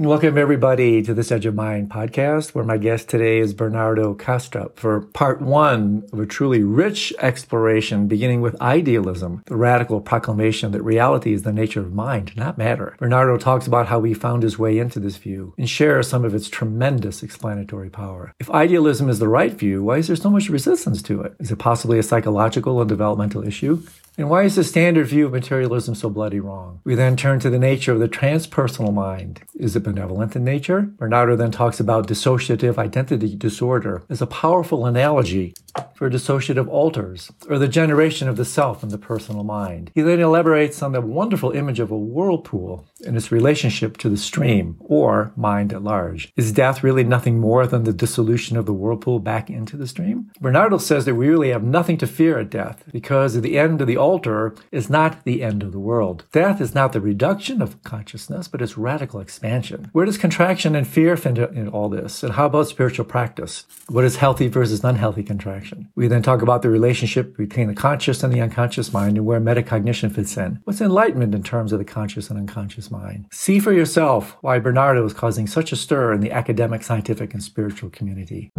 Welcome, everybody, to this Edge of Mind podcast, where my guest today is Bernardo Kastrup for part one of a truly rich exploration, beginning with idealism, the radical proclamation that reality is the nature of mind, not matter. Bernardo talks about how he found his way into this view and shares some of its tremendous explanatory power. If idealism is the right view, why is there so much resistance to it? Is it possibly a psychological and developmental issue? And why is the standard view of materialism so bloody wrong? We then turn to the nature of the transpersonal mind. Is it benevolent in nature? Bernardo then talks about dissociative identity disorder as a powerful analogy for dissociative alters, or the generation of the self in the personal mind. He then elaborates on the wonderful image of a whirlpool and its relationship to the stream, or mind at large. Is death really nothing more than the dissolution of the whirlpool back into the stream? Bernardo says that we really have nothing to fear at death, because at the end of the altar is not the end of the world. Death is not the reduction of consciousness, but its radical expansion. Where does contraction and fear fit in all this? And how about spiritual practice? What is healthy versus unhealthy contraction? We then talk about the relationship between the conscious and the unconscious mind, and where metacognition fits in. What's enlightenment in terms of the conscious and unconscious mind? See for yourself why Bernardo is causing such a stir in the academic, scientific, and spiritual community.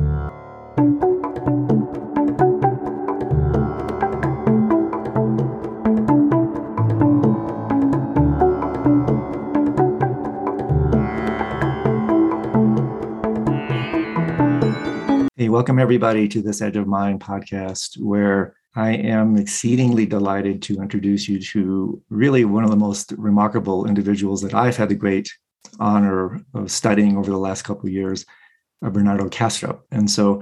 Welcome, everybody, to this Edge of Mind podcast, where I am exceedingly delighted to introduce you to really one of the most remarkable individuals that I've had the great honor of studying over the last couple of years, Bernardo Kastrup. And so,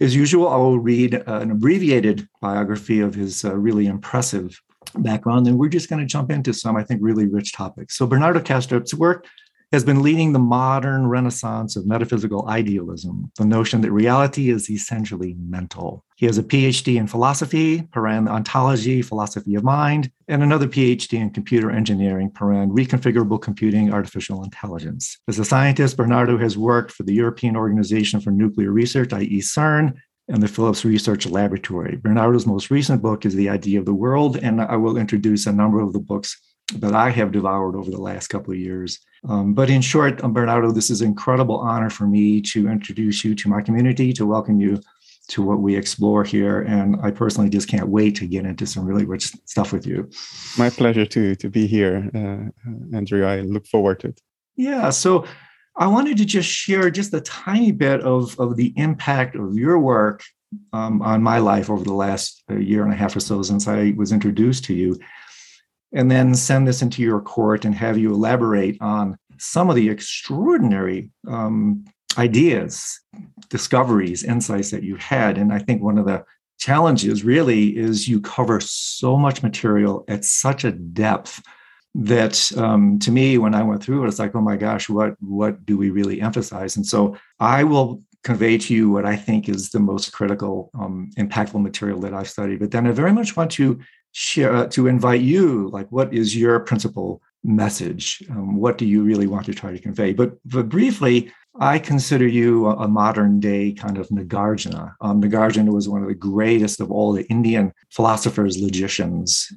as usual, I will read an abbreviated biography of his really impressive background, and we're just going to jump into some, I think, really rich topics. So Bernardo Kastrup's work has been leading the modern renaissance of metaphysical idealism, the notion that reality is essentially mental. He has a PhD in philosophy, ontology, philosophy of mind, and another PhD in computer engineering, reconfigurable computing, artificial intelligence. As a scientist, Bernardo has worked for the European Organization for Nuclear Research, i.e. CERN, and the Philips Research Laboratory. Bernardo's most recent book is The Idea of the World, and I will introduce a number of the books that I have devoured over the last couple of years. But in short, Bernardo, this is an incredible honor for me to introduce you to my community, to welcome you to what we explore here. And I personally just can't wait to get into some really rich stuff with you. My pleasure to be here, Andrew. I look forward to it. Yeah, so I wanted to just share just a tiny bit of the impact of your work on my life over the last year and a half or so since I was introduced to you, and then send this into your court and have you elaborate on some of the extraordinary ideas, discoveries, insights that you had. And I think one of the challenges really is you cover so much material at such a depth that to me, when I went through it, it's like, oh my gosh, what do we really emphasize? And so I will convey to you what I think is the most critical, impactful material that I've studied. But then I very much want to share, to invite you, like, what is your principal message? What do you really want to try to convey? But briefly, I consider you a modern day kind of Nagarjuna. Nagarjuna was one of the greatest of all the Indian philosophers, logicians,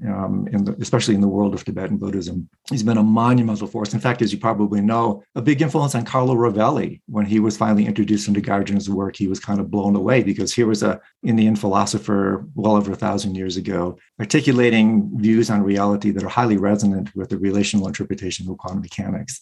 especially in the world of Tibetan Buddhism. He's been a monumental force. In fact, as you probably know, a big influence on Carlo Rovelli. When he was finally introduced into Nagarjuna's work, he was kind of blown away, because here was an Indian philosopher well over 1,000 years ago, articulating views on reality that are highly resonant with the relational interpretation of quantum mechanics.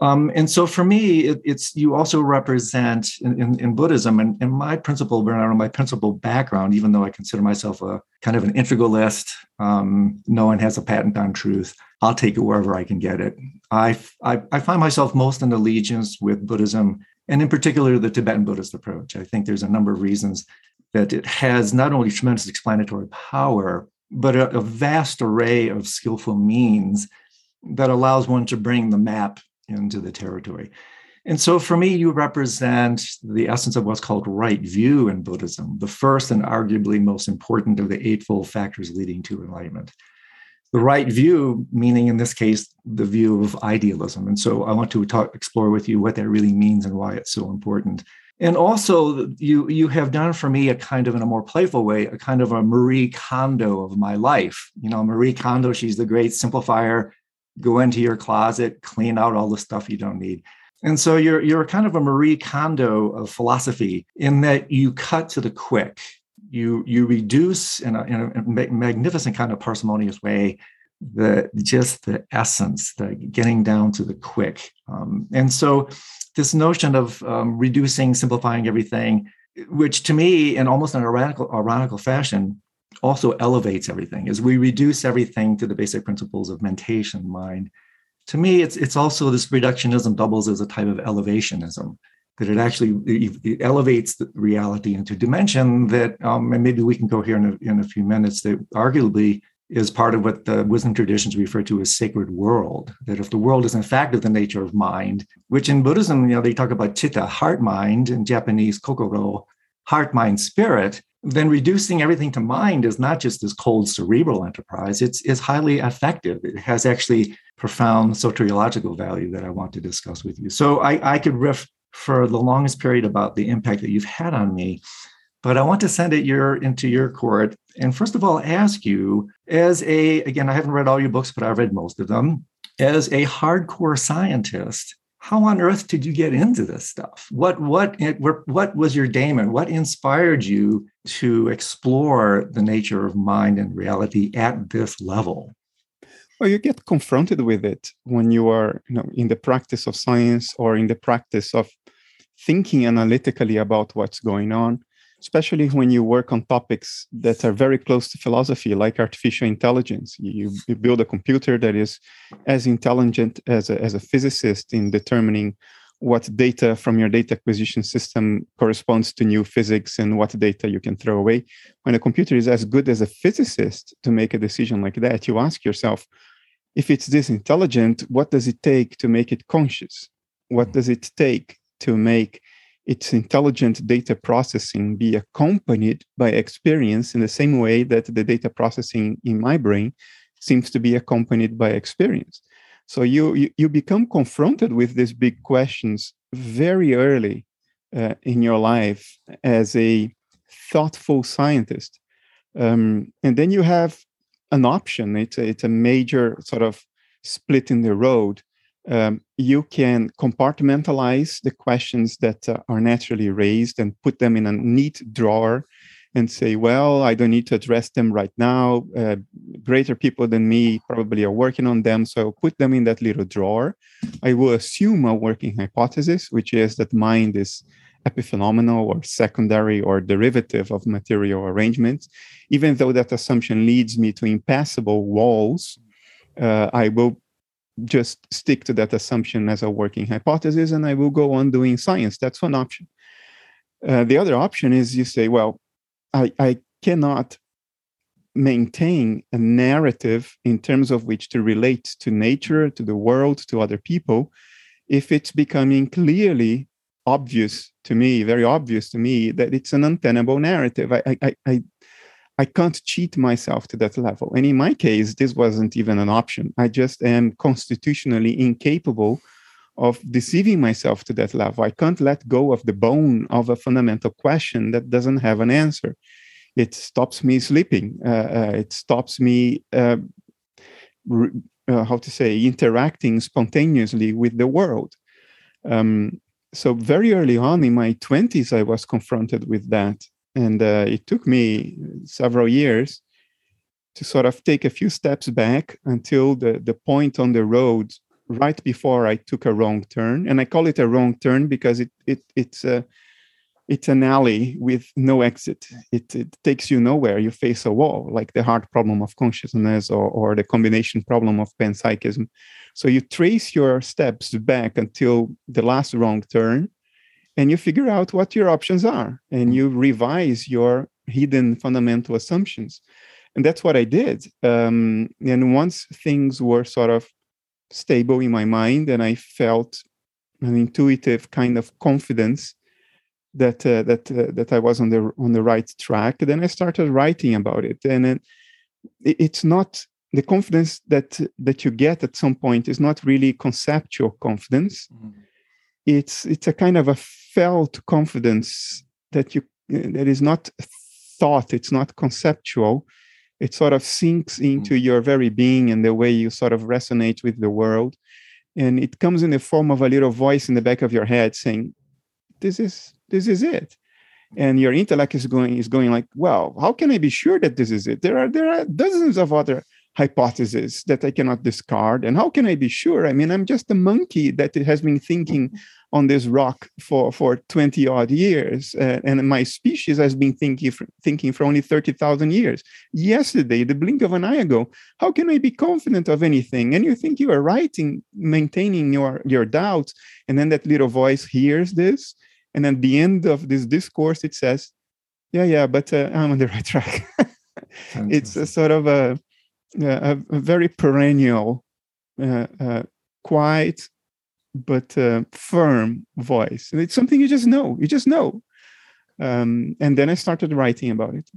And so for me, it's you also represent in Buddhism, and my principal, Bernardo, my principal background, even though I consider myself a kind of an integralist, no one has a patent on truth. I'll take it wherever I can get it. I find myself most in allegiance with Buddhism, and in particular, the Tibetan Buddhist approach. I think there's a number of reasons that it has not only tremendous explanatory power, but a vast array of skillful means that allows one to bring the map into the territory. And so for me, you represent the essence of what's called right view in Buddhism, the first and arguably most important of the Eightfold Factors leading to enlightenment. The right view, meaning in this case, the view of idealism. And so I want to explore with you what that really means and why it's so important. And also, you have done for me a kind of, in a more playful way, a kind of a Marie Kondo of my life. You know, Marie Kondo, she's the great simplifier. Go into your closet, clean out all the stuff you don't need. And so you're kind of a Marie Kondo of philosophy in that you cut to the quick. You reduce in a magnificent kind of parsimonious way the essence, the getting down to the quick. And so this notion of reducing, simplifying everything, which to me, in almost an ironical fashion, also elevates everything. As we reduce everything to the basic principles of mentation, mind, to me, it's also this reductionism doubles as a type of elevationism. That it actually it elevates the reality into dimension that, and maybe we can go here in a few minutes, that arguably is part of what the wisdom traditions refer to as sacred world, that if the world is in fact of the nature of mind, which in Buddhism, you know, they talk about citta, heart-mind, in Japanese, kokoro, heart-mind spirit, then reducing everything to mind is not just this cold cerebral enterprise, it's highly affective. It has actually profound soteriological value that I want to discuss with you. So I could riff for the longest period about the impact that you've had on me, but I want to send it into your court. And first of all, ask you again, I haven't read all your books, but I've read most of them. As a hardcore scientist, how on earth did you get into this stuff? What was your daemon? What inspired you to explore the nature of mind and reality at this level? Well, you get confronted with it when you are, in the practice of science or in the practice of thinking analytically about what's going on, especially when you work on topics that are very close to philosophy, like artificial intelligence. You build a computer that is as intelligent as a physicist in determining what data from your data acquisition system corresponds to new physics and what data you can throw away. When a computer is as good as a physicist to make a decision like that, you ask yourself, if it's this intelligent, what does it take to make it conscious? What does it take to make its intelligent data processing be accompanied by experience in the same way that the data processing in my brain seems to be accompanied by experience? So you become confronted with these big questions very early in your life as a thoughtful scientist. And then you have an option. It's a major sort of split in the road. You can compartmentalize the questions that are naturally raised and put them in a neat drawer and say, well, I don't need to address them right now. Greater people than me probably are working on them. So I'll put them in that little drawer. I will assume a working hypothesis, which is that mind is epiphenomenal or secondary or derivative of material arrangements. Even though that assumption leads me to impassable walls, I will just stick to that assumption as a working hypothesis and I will go on doing science. That's one option. The other option is you say, well, I cannot maintain a narrative in terms of which to relate to nature, to the world, to other people, if it's becoming clearly obvious to me, very obvious to me, that it's an untenable narrative. I can't cheat myself to that level. And in my case, this wasn't even an option. I just am constitutionally incapable of deceiving myself to that level. I can't let go of the bone of a fundamental question that doesn't have an answer. It stops me sleeping. It stops me, interacting spontaneously with the world. So very early on in my 20s, I was confronted with that. And it took me several years to sort of take a few steps back until the point on the road right before I took a wrong turn. And I call it a wrong turn because it's an alley with no exit. It takes you nowhere. You face a wall, like the hard problem of consciousness or the combination problem of panpsychism. So you trace your steps back until the last wrong turn and you figure out what your options are and you revise your hidden fundamental assumptions. And that's what I did. And once things were sort of stable in my mind and I felt an intuitive kind of confidence that I was on the right track. Then I started writing about it, and it's not the confidence that you get at some point is not really conceptual confidence. Mm-hmm. It's a kind of a felt confidence that is not thought. It's not conceptual. It sort of sinks into your very being and the way you sort of resonate with the world. And it comes in the form of a little voice in the back of your head saying, this is it. And your intellect is going like, well, how can I be sure that this is it? There are dozens of other hypotheses that I cannot discard. And how can I be sure? I mean, I'm just a monkey that has been thinking on this rock for 20 odd years. And my species has been thinking for only 30,000 years. Yesterday, the blink of an eye ago, how can I be confident of anything? And you think you are writing, maintaining your doubts. And then that little voice hears this. And at the end of this discourse, it says, but I'm on the right track. It's a sort of a very perennial, quiet, but firm voice. And it's something you just know. And then I started writing about it.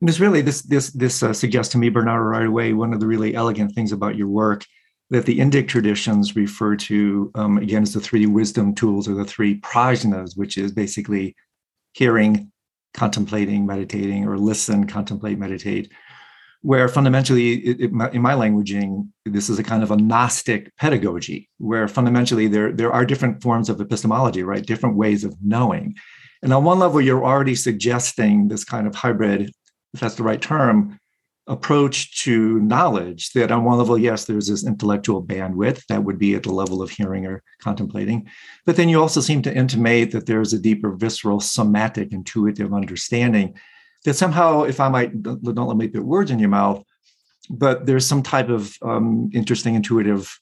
And it's really, this suggests to me, Bernardo, right away, one of the really elegant things about your work that the Indic traditions refer to, again, as the three wisdom tools or the three prajnas, which is basically hearing, contemplating, meditating, or listen, contemplate, meditate, where fundamentally, in my languaging, this is a kind of a Gnostic pedagogy, where fundamentally there are different forms of epistemology, right? Different ways of knowing. And on one level, you're already suggesting this kind of hybrid, if that's the right term, approach to knowledge, that on one level, yes, there's this intellectual bandwidth that would be at the level of hearing or contemplating. But then you also seem to intimate that there's a deeper visceral, somatic, intuitive understanding that somehow, if I might, don't let me put words in your mouth, but there's some type of interesting intuitive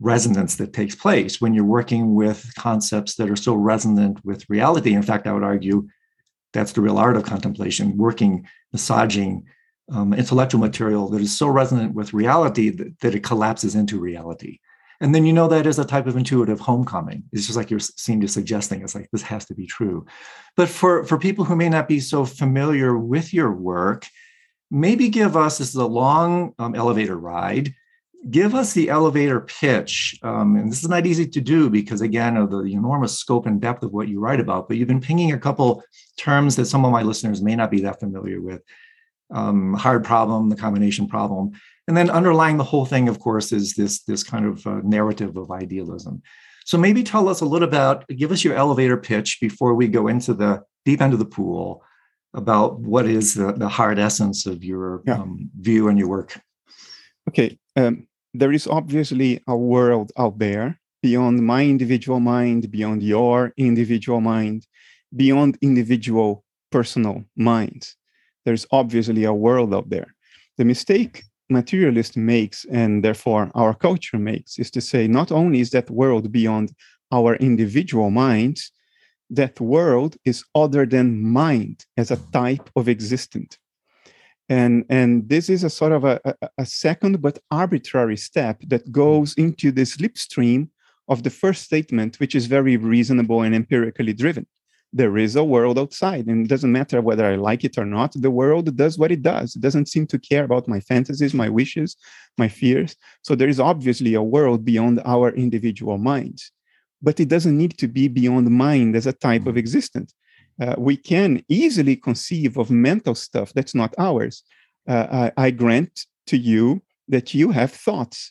resonance that takes place when you're working with concepts that are so resonant with reality. In fact, I would argue that's the real art of contemplation, working, massaging intellectual material that is so resonant with reality that it collapses into reality. And then you know that is a type of intuitive homecoming. It's just like you seem to suggesting. It's like, this has to be true. But for people who may not be so familiar with your work, maybe give us, this is a long elevator ride, give us the elevator pitch. And this is not easy to do because, again, of the enormous scope and depth of what you write about, but you've been pinging a couple terms that some of my listeners may not be that familiar with. Hard problem, the combination problem. And then underlying the whole thing, of course, is this kind of narrative of idealism. So maybe tell us a little about, give us your elevator pitch before we go into the deep end of the pool about what is the hard essence of your view and your work. Okay. There is obviously a world out there beyond my individual mind, beyond your individual mind, beyond individual personal minds. There's obviously a world out there. The mistake materialist makes, and therefore our culture makes, is to say not only is that world beyond our individual minds, that world is other than mind as a type of existent. And this is a sort of a second but arbitrary step that goes into the slipstream of the first statement, which is very reasonable and empirically driven. There is a world outside, and it doesn't matter whether I like it or not. The world does what it does. It doesn't seem to care about my fantasies, my wishes, my fears. So there is obviously a world beyond our individual minds, but it doesn't need to be beyond mind as a type of existence. We can easily conceive of mental stuff that's not ours. I grant to you that you have thoughts.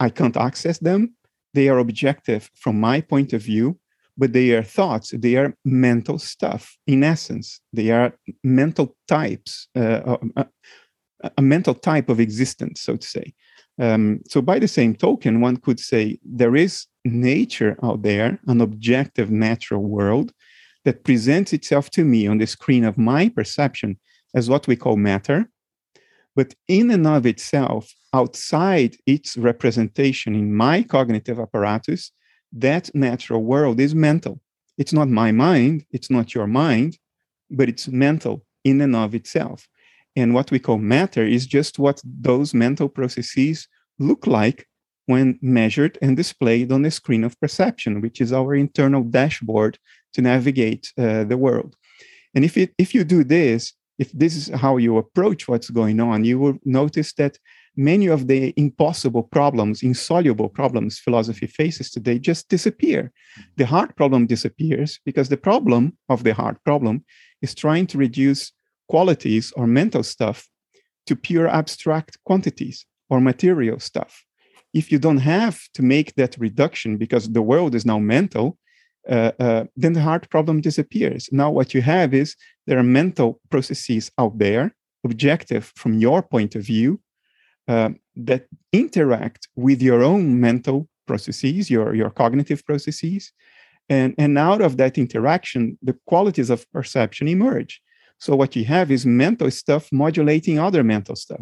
I can't access them. They are objective from my point of view. But they are thoughts, they are mental stuff. In essence, they are mental types, a mental type of existence, so to say. So by the same token, one could say there is nature out there, an objective natural world that presents itself to me on the screen of my perception as what we call matter. But in and of itself, outside its representation in my cognitive apparatus, that natural world is mental. It's not my mind, it's not your mind, but it's mental in and of itself. And what we call matter is just what those mental processes look like when measured and displayed on the screen of perception, which is our internal dashboard to navigate the world. And if you do this, if this is how you approach what's going on, you will notice that many of the impossible problems, insoluble problems philosophy faces today just disappear. The hard problem disappears because the problem of the hard problem is trying to reduce qualities or mental stuff to pure abstract quantities or material stuff. If you don't have to make that reduction because the world is now mental, then the hard problem disappears. Now what you have is there are mental processes out there, objective from your point of view, that interact with your own mental processes, your cognitive processes. And out of that interaction, the qualities of perception emerge. So what you have is mental stuff modulating other mental stuff.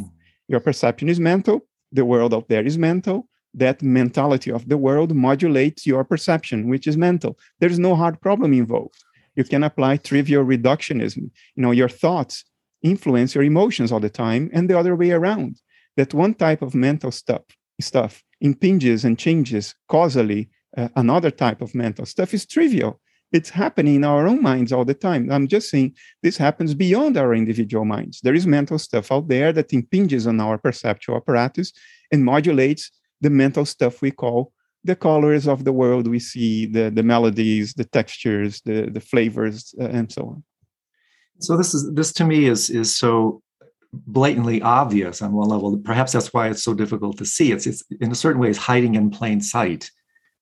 Your perception is mental. The world out there is mental. That mentality of the world modulates your perception, which is mental. There's no hard problem involved. You can apply trivial reductionism. You know, your thoughts influence your emotions all the time and the other way around. That one type of mental stuff impinges and changes causally another type of mental stuff is trivial. It's happening in our own minds all the time. I'm just saying this happens beyond our individual minds. There is mental stuff out there that impinges on our perceptual apparatus and modulates the mental stuff we call the colors of the world we see, the melodies, the textures, the flavors, and so on. So this to me is so blatantly obvious on one level. Perhaps that's why it's so difficult to see. It's in a certain way it's hiding in plain sight.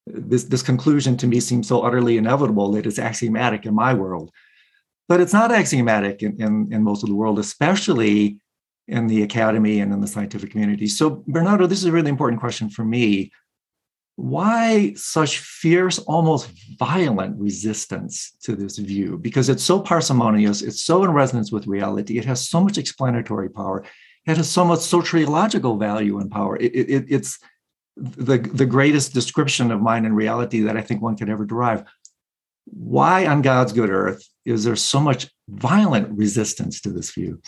This conclusion to me seems so utterly inevitable that it's axiomatic in my world. But it's not axiomatic in most of the world, especially in the academy and in the scientific community. So, Bernardo, this is a really important question for me. Why such fierce, almost violent resistance to this view? Because it's so parsimonious, it's so in resonance with reality, it has so much explanatory power, it has so much soteriological value and power. It's the greatest description of mind and reality that I think one could ever derive. Why on God's good earth is there so much violent resistance to this view?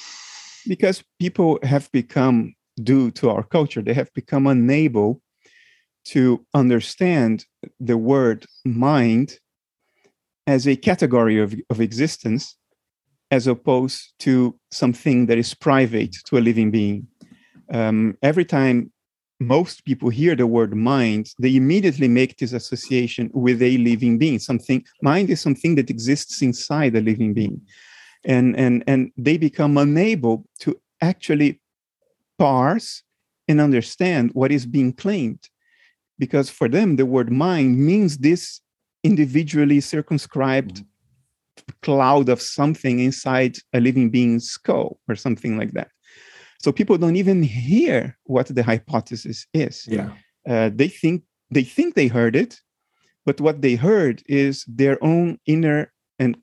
Because people have become, due to our culture, they have become unable to understand the word mind as a category of existence, as opposed to something that is private to a living being. Every time most people hear the word mind, they immediately make this association with a living being. Mind is something that exists inside a living being. And they become unable to actually parse and understand what is being claimed. Because for them, the word mind means this individually circumscribed cloud of something inside a living being's skull or something like that. So people don't even hear what the hypothesis is. Yeah. They think they heard it, but what they heard is their own inner and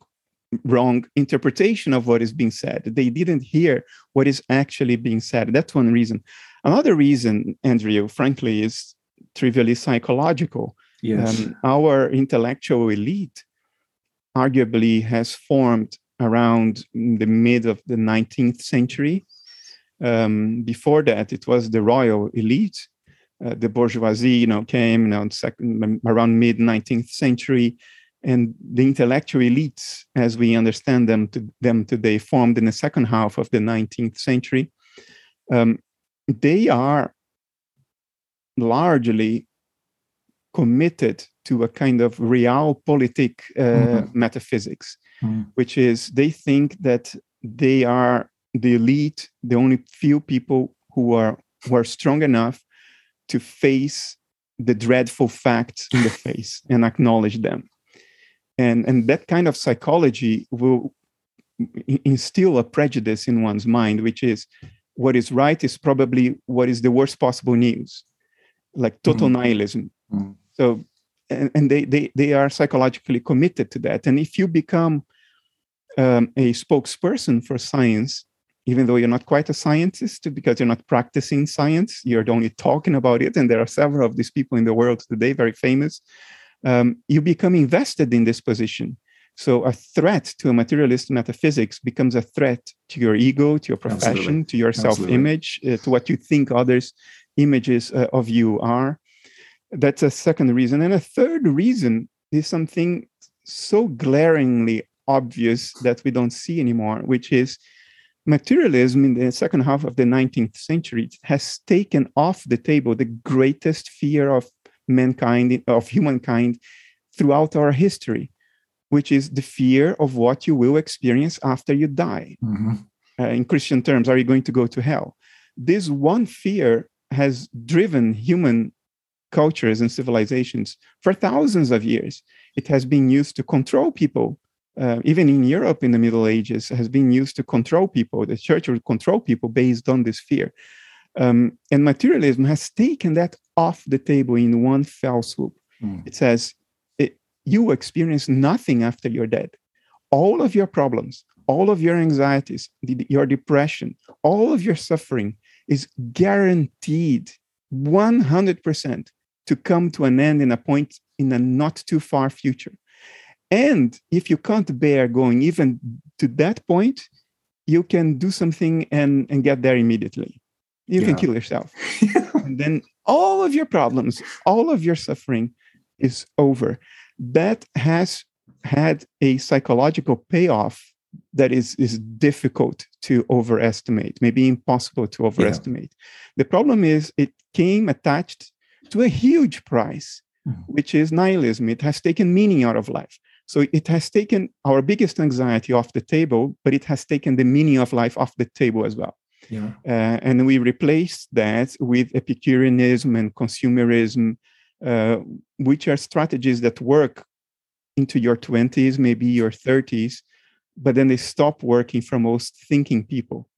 wrong interpretation of what is being said. They didn't hear what is actually being said. That's one reason. Another reason, Andrew, frankly, is trivially psychological. Yes. Our intellectual elite arguably has formed around the mid of the 19th century. Before that, it was the royal elite. The bourgeoisie, came around mid 19th century, and the intellectual elites, as we understand them today, formed in the second half of the 19th century. They are largely committed to a kind of realpolitik metaphysics, which is they think that they are the elite, the only few people who are strong enough to face the dreadful facts in the face and acknowledge them. And that kind of psychology will instill a prejudice in one's mind, which is what is right is probably what is the worst possible news. Like total nihilism. So, and they are psychologically committed to that. And if you become a spokesperson for science, even though you're not quite a scientist, because you're not practicing science, you're only talking about it, and there are several of these people in the world today, very famous, you become invested in this position. So a threat to a materialist metaphysics becomes a threat to your ego, to your profession, to your self-image, to what you think others' images of you are. That's a second reason. And a third reason is something so glaringly obvious that we don't see anymore, which is materialism in the second half of the 19th century has taken off the table the greatest fear of mankind, of humankind throughout our history, which is the fear of what you will experience after you die. Mm-hmm. In Christian terms, are you going to go to hell? This one fear has driven human cultures and civilizations for thousands of years. It has been used to control people. Even in Europe in the Middle Ages, has been used to control people. The church would control people based on this fear. And materialism has taken that off the table in one fell swoop. Mm. It says, you experience nothing after you're dead. All of your problems, all of your anxieties, your depression, all of your suffering is guaranteed 100% to come to an end in a point in a not too far future. And if you can't bear going even to that point, you can do something and get there immediately. You can kill yourself. And then all of your problems, all of your suffering is over. That has had a psychological payoff that is difficult to overestimate, maybe impossible to overestimate. Yeah. The problem is it came attached to a huge price, which is nihilism. It has taken meaning out of life. So it has taken our biggest anxiety off the table, but it has taken the meaning of life off the table as well. Yeah. And we replaced that with Epicureanism and consumerism, which are strategies that work into your 20s, maybe your 30s, but then they stop working for most thinking people.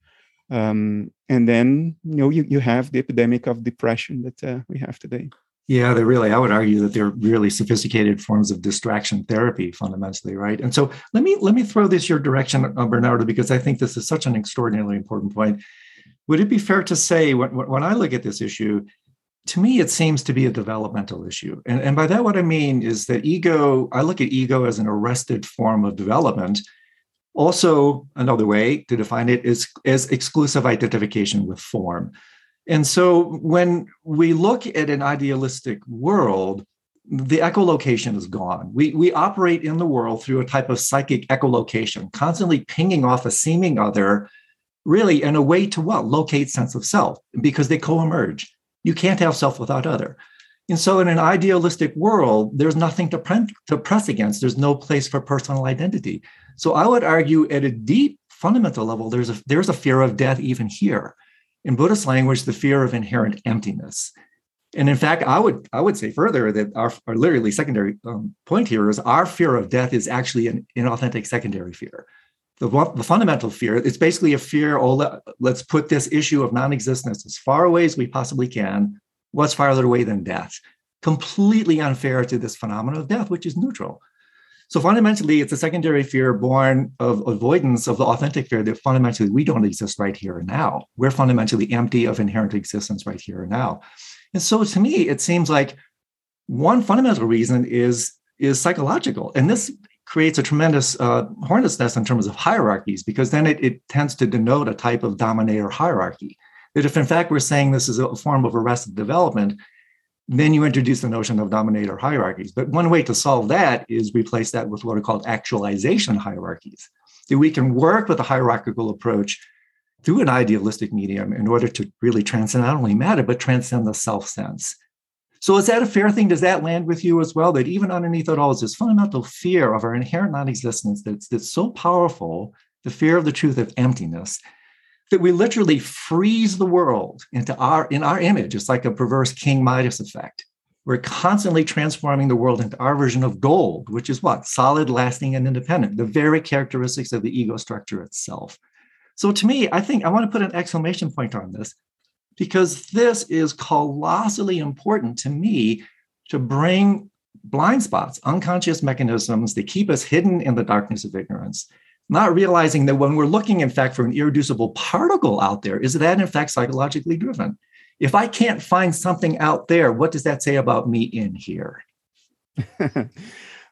And then, you have the epidemic of depression that we have today. Yeah, I would argue that they're really sophisticated forms of distraction therapy fundamentally, right? And so let me throw this your direction, Bernardo, because I think this is such an extraordinarily important point. Would it be fair to say, when I look at this issue, to me, it seems to be a developmental issue. And by that, what I mean is that I look at ego as an arrested form of development. Also, another way to define it is as exclusive identification with form. And so when we look at an idealistic world, the echolocation is gone. We operate in the world through a type of psychic echolocation, constantly pinging off a seeming other, really in a way to locate sense of self, because they co-emerge. You can't have self without other. And so in an idealistic world, there's nothing to press against. There's no place for personal identity. So I would argue at a deep fundamental level, there's a fear of death even here. In Buddhist language, the fear of inherent emptiness. And in fact, I would say further that our literally secondary point here is our fear of death is actually an inauthentic secondary fear. The fundamental fear, it's basically a fear, let's put this issue of non-existence as far away as we possibly can. What's farther away than death? Completely unfair to this phenomenon of death, which is neutral. So fundamentally, it's a secondary fear born of avoidance of the authentic fear that fundamentally we don't exist right here and now. We're fundamentally empty of inherent existence right here and now. And so to me, it seems like one fundamental reason is psychological. And this creates a tremendous hornet's nest in terms of hierarchies, because then it tends to denote a type of dominator hierarchy. That if in fact we're saying this is a form of arrested development, then you introduce the notion of dominator hierarchies. But one way to solve that is replace that with what are called actualization hierarchies. That we can work with a hierarchical approach through an idealistic medium in order to really transcend not only matter, but transcend the self-sense. So is that a fair thing? Does that land with you as well? That even underneath it all is this fundamental fear of our inherent non-existence that's so powerful, the fear of the truth of emptiness, that we literally freeze the world into in our image. It's like a perverse King Midas effect. We're constantly transforming the world into our version of gold, which is solid, lasting, and independent, the very characteristics of the ego structure itself. So to me, I think I want to put an exclamation point on this, because this is colossally important to me to bring blind spots, unconscious mechanisms that keep us hidden in the darkness of ignorance, not realizing that when we're looking, in fact, for an irreducible particle out there, is that, in fact, psychologically driven? If I can't find something out there, what does that say about me in here?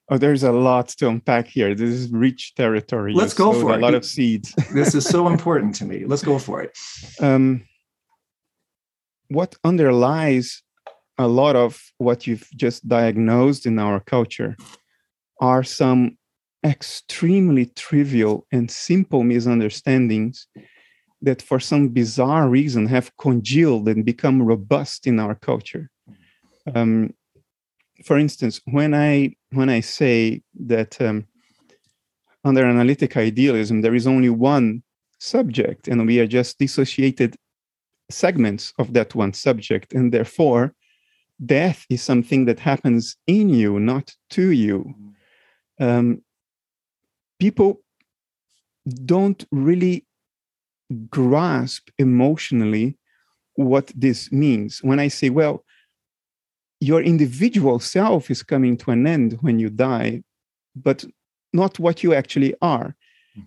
There's a lot to unpack here. This is rich territory. Let's go for it. A lot of seeds. This is so important to me. Let's go for it. What underlies a lot of what you've just diagnosed in our culture are some extremely trivial and simple misunderstandings that for some bizarre reason have congealed and become robust in our culture. For instance, when I say that under analytic idealism, there is only one subject and we are just dissociated segments of that one subject, and therefore death is something that happens in you, not to you. People don't really grasp emotionally what this means. When I say, well, your individual self is coming to an end when you die, but not what you actually are.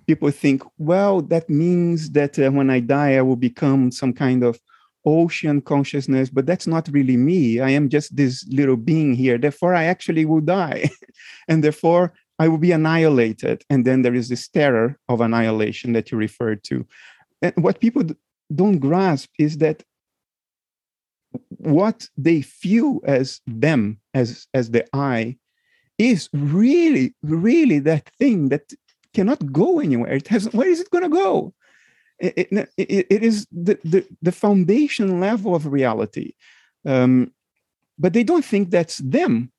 People think, well, that means that when I die, I will become some kind of ocean consciousness, but that's not really me. I am just this little being here. Therefore, I actually will die. And therefore, I will be annihilated. And then there is this terror of annihilation that you referred to. And what people don't grasp is that what they feel as them, as the I, is really, really that thing that cannot go anywhere. Where is it going to go? It is the foundation level of reality. But they don't think that's them.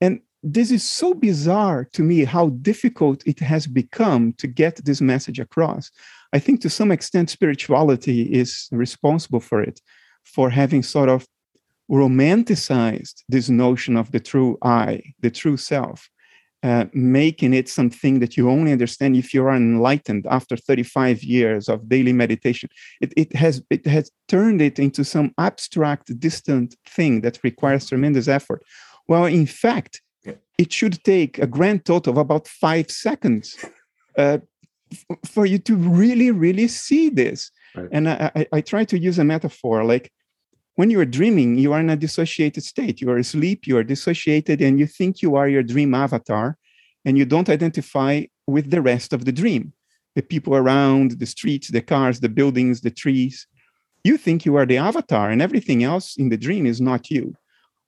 And this is so bizarre to me, how difficult it has become to get this message across. I think to some extent, spirituality is responsible for it, for having sort of romanticized this notion of the true I, the true self. Making it something that you only understand if you are enlightened after 35 years of daily meditation. It has turned it into some abstract, distant thing that requires tremendous effort. Well, in fact, it should take a grand total of about 5 seconds for you to really, really see this. Right. And I try to use a metaphor, like when you are dreaming, you are in a dissociated state. You are asleep, you are dissociated, and you think you are your dream avatar, and you don't identify with the rest of the dream. The people around, the streets, the cars, the buildings, the trees. You think you are the avatar, and everything else in the dream is not you.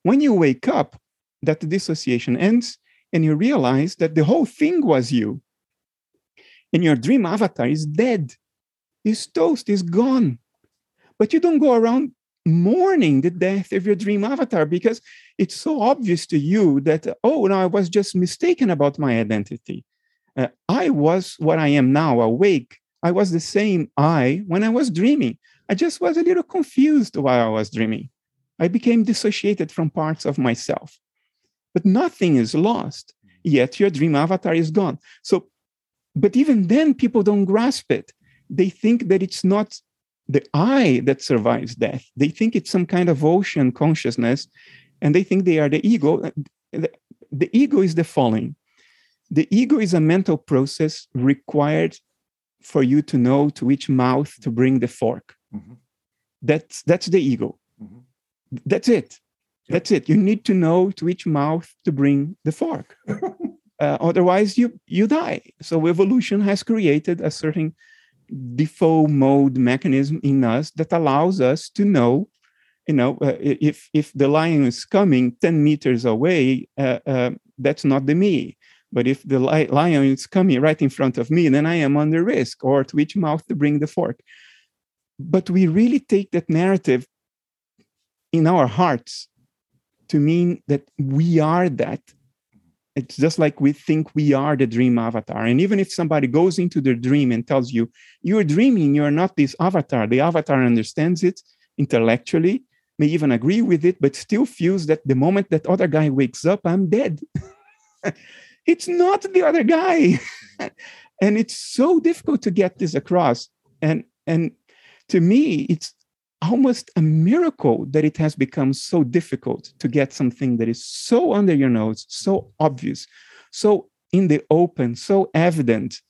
When you wake up, that dissociation ends, and you realize that the whole thing was you. And your dream avatar is dead, is toast, is gone. But you don't go around mourning the death of your dream avatar, because it's so obvious to you that, oh, no, I was just mistaken about my identity. I was what I am now, awake. I was the same I when I was dreaming. I just was a little confused while I was dreaming. I became dissociated from parts of myself. But nothing is lost, yet your dream avatar is gone. So, but even then, people don't grasp it. They think that it's not the I that survives death. They think it's some kind of ocean consciousness, and they think they are the ego. The ego is the falling. The ego is a mental process required for you to know to which mouth to bring the fork. Mm-hmm. That's the ego. Mm-hmm. That's it. Yeah. That's it. You need to know to which mouth to bring the fork. Otherwise, you die. So evolution has created a certain default mode mechanism in us that allows us to know, if the lion is coming 10 meters away, that's not the me. But if the lion is coming right in front of me, then I am under risk, or to which mouth to bring the fork. But we really take that narrative in our hearts to mean that we are that. It's just like we think we are the dream avatar. And even if somebody goes into their dream and tells you, you're dreaming, you're not this avatar. The avatar understands it intellectually, may even agree with it, but still feels that the moment that other guy wakes up, I'm dead. It's not the other guy. And it's so difficult to get this across. And to me, it's almost a miracle that it has become so difficult to get something that is so under your nose, so obvious, so in the open, so evident.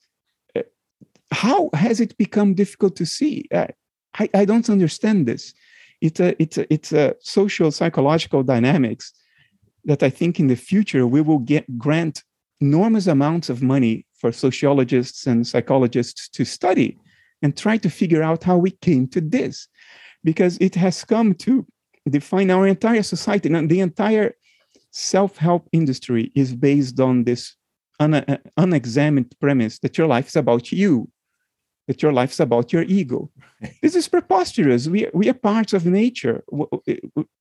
How has it become difficult to see? I don't understand this. It's a social psychological dynamics that I think in the future we will grant enormous amounts of money for sociologists and psychologists to study and try to figure out how we came to this. Because it has come to define our entire society. Now, the entire self-help industry is based on this unexamined premise that your life is about you, that your life is about your ego. This is preposterous. We are parts of nature.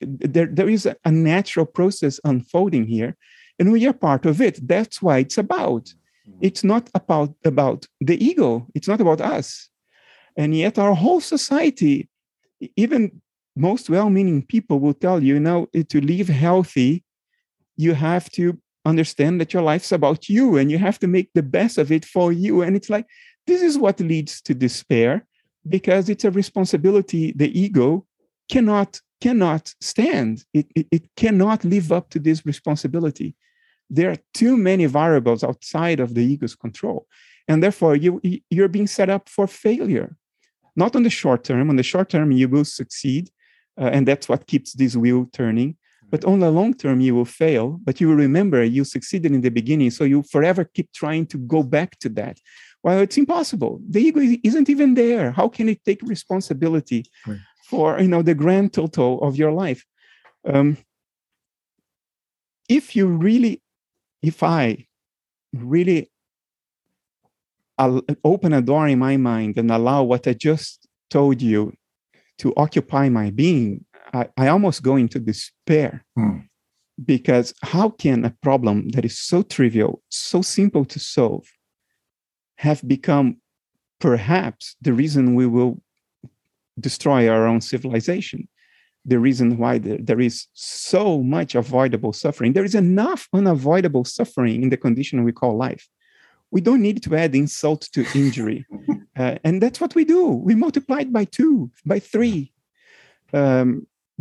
There is a natural process unfolding here, and we are part of it. That's why it's about. It's not about the ego. It's not about us. And yet our whole society, even most well-meaning people will tell you, now, to live healthy, you have to understand that your life's about you and you have to make the best of it for you. And it's like, this is what leads to despair, because it's a responsibility the ego cannot stand. It cannot live up to this responsibility. There are too many variables outside of the ego's control. And therefore, you're being set up for failure. Not on the short term. On the short term, you will succeed. And that's what keeps this wheel turning. But on the long term, you will fail. But you will remember you succeeded in the beginning. So you forever keep trying to go back to that. Well, it's impossible. The ego isn't even there. How can it take responsibility for, the grand total of your life? If I really I'll open a door in my mind and allow what I just told you to occupy my being, I almost go into despair. Because how can a problem that is so trivial, so simple to solve, have become perhaps the reason we will destroy our own civilization? The reason why there is so much avoidable suffering. There is enough unavoidable suffering in the condition we call life. We don't need to add insult to injury. And that's what we do. We multiply it by 2, by 3,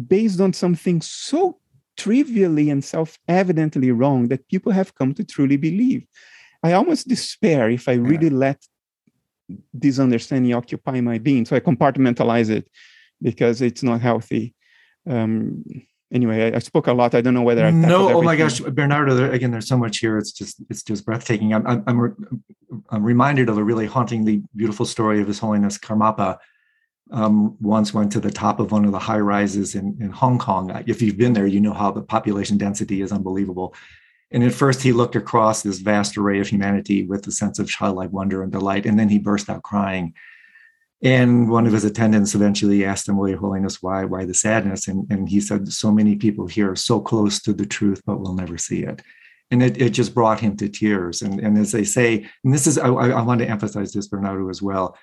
based on something so trivially and self-evidently wrong that people have come to truly believe. I almost despair if I really let this understanding occupy my being. So I compartmentalize it because it's not healthy. Anyway, I spoke a lot. I don't know whether I... No, oh my gosh, Bernardo, there's so much here. It's just breathtaking. I'm reminded of a really hauntingly beautiful story of His Holiness Karmapa. Once went to the top of one of the high rises in Hong Kong. If you've been there, you know how the population density is unbelievable. And at first he looked across this vast array of humanity with a sense of childlike wonder and delight. And then he burst out crying. And one of his attendants eventually asked him, well, Your Holiness, why the sadness? And he said, so many people here are so close to the truth, but will never see it. And it just brought him to tears. And as they say, and this is, I want to emphasize this, Bernardo, as well.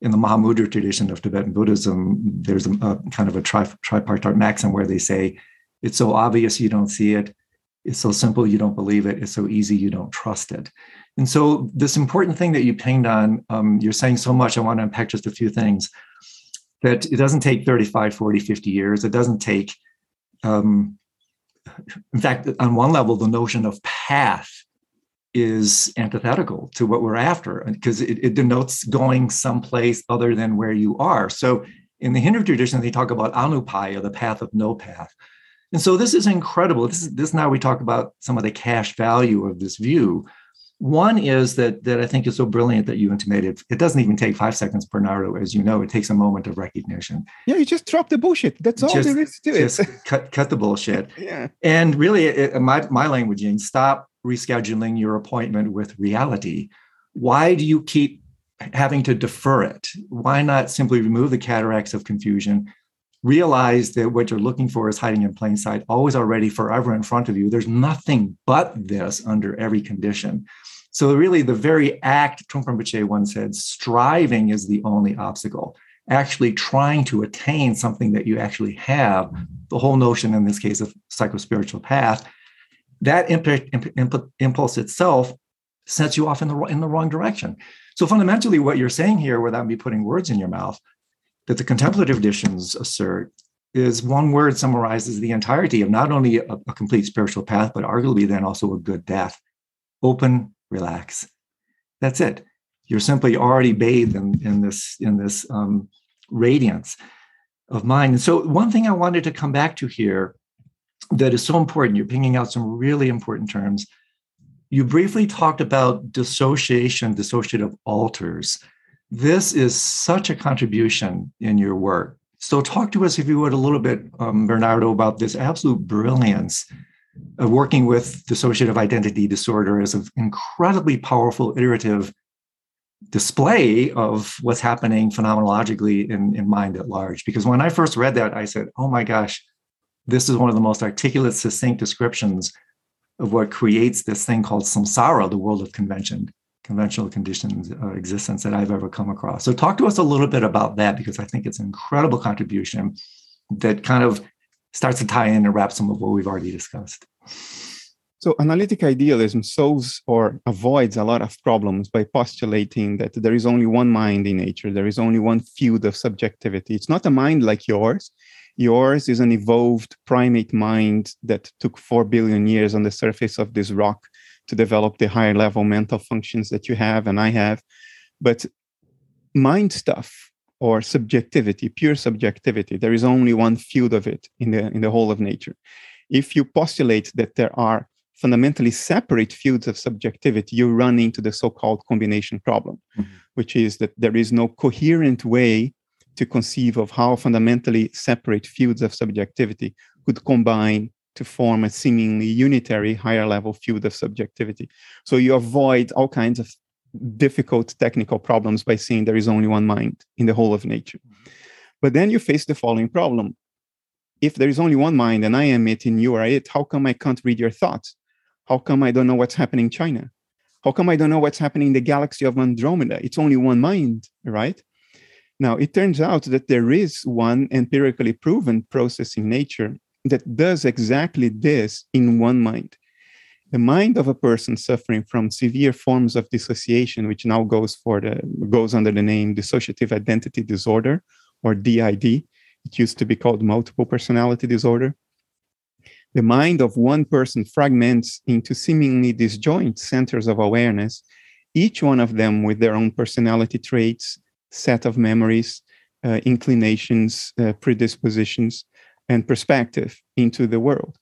In the Mahamudra tradition of Tibetan Buddhism, there's a kind of a tripartite maxim where they say, it's so obvious you don't see it. It's so simple you don't believe it. It's so easy you don't trust it. And so this important thing that you pinged on, you're saying so much, I want to unpack just a few things, that it doesn't take 35, 40, 50 years. It doesn't take, in fact, on one level, the notion of path is antithetical to what we're after, because it denotes going someplace other than where you are. So in the Hindu tradition, they talk about anupaya, the path of no path. And so this is incredible. This now we talk about some of the cash value of this view. One is that I think is so brilliant that you intimated. It doesn't even take 5 seconds, Bernardo, as you know. It takes a moment of recognition. Yeah, you just drop the bullshit. That's all there is to it. Just cut the bullshit. Yeah. And really, my languaging, stop rescheduling your appointment with reality. Why do you keep having to defer it? Why not simply remove the cataracts of confusion? Realize that what you're looking for is hiding in plain sight, always already forever in front of you. There's nothing but this under every condition. So really the very act, Trungpa Rinpoche once said, striving is the only obstacle. Actually trying to attain something that you actually have, the whole notion in this case of psychospiritual path, that impulse itself sets you off in the wrong direction. So fundamentally what you're saying here, without me putting words in your mouth, that the contemplative traditions assert is one word summarizes the entirety of not only a complete spiritual path, but arguably then also a good death. Open, relax. That's it. You're simply already bathed in this radiance of mind. And so one thing I wanted to come back to here that is so important, you're pinging out some really important terms. You briefly talked about dissociation, dissociative alters. This is such a contribution in your work So talk to us, if you would, a little bit, Bernardo, about this absolute brilliance of working with dissociative identity disorder as an incredibly powerful iterative display of what's happening phenomenologically in mind at large. Because when I first read that, I said, oh my gosh, this is one of the most articulate, succinct descriptions of what creates this thing called samsara, the world of convention, conventional conditions existence that I've ever come across. So talk to us a little bit about that, because I think it's an incredible contribution that kind of starts to tie in and wrap some of what we've already discussed. So analytic idealism solves or avoids a lot of problems by postulating that there is only one mind in nature. There is only one field of subjectivity. It's not a mind like yours. Yours is an evolved primate mind that took 4 billion years on the surface of this rock to develop the higher level mental functions that you have and I have. But mind stuff or subjectivity, pure subjectivity, there is only one field of it in the whole of nature. If you postulate that there are fundamentally separate fields of subjectivity, you run into the so-called combination problem, which is that there is no coherent way to conceive of how fundamentally separate fields of subjectivity could combine to form a seemingly unitary higher level field of subjectivity. So you avoid all kinds of difficult technical problems by saying there is only one mind in the whole of nature. But then you face the following problem. If there is only one mind and I am it and you are it, how come I can't read your thoughts? How come I don't know what's happening in China? How come I don't know what's happening in the galaxy of Andromeda? It's only one mind, right? Now, it turns out that there is one empirically proven process in nature that does exactly this in one mind. The mind of a person suffering from severe forms of dissociation, which now goes under the name dissociative identity disorder, or DID. It used to be called multiple personality disorder. The mind of one person fragments into seemingly disjoint centers of awareness, each one of them with their own personality traits, set of memories, inclinations, predispositions, and perspective into the world.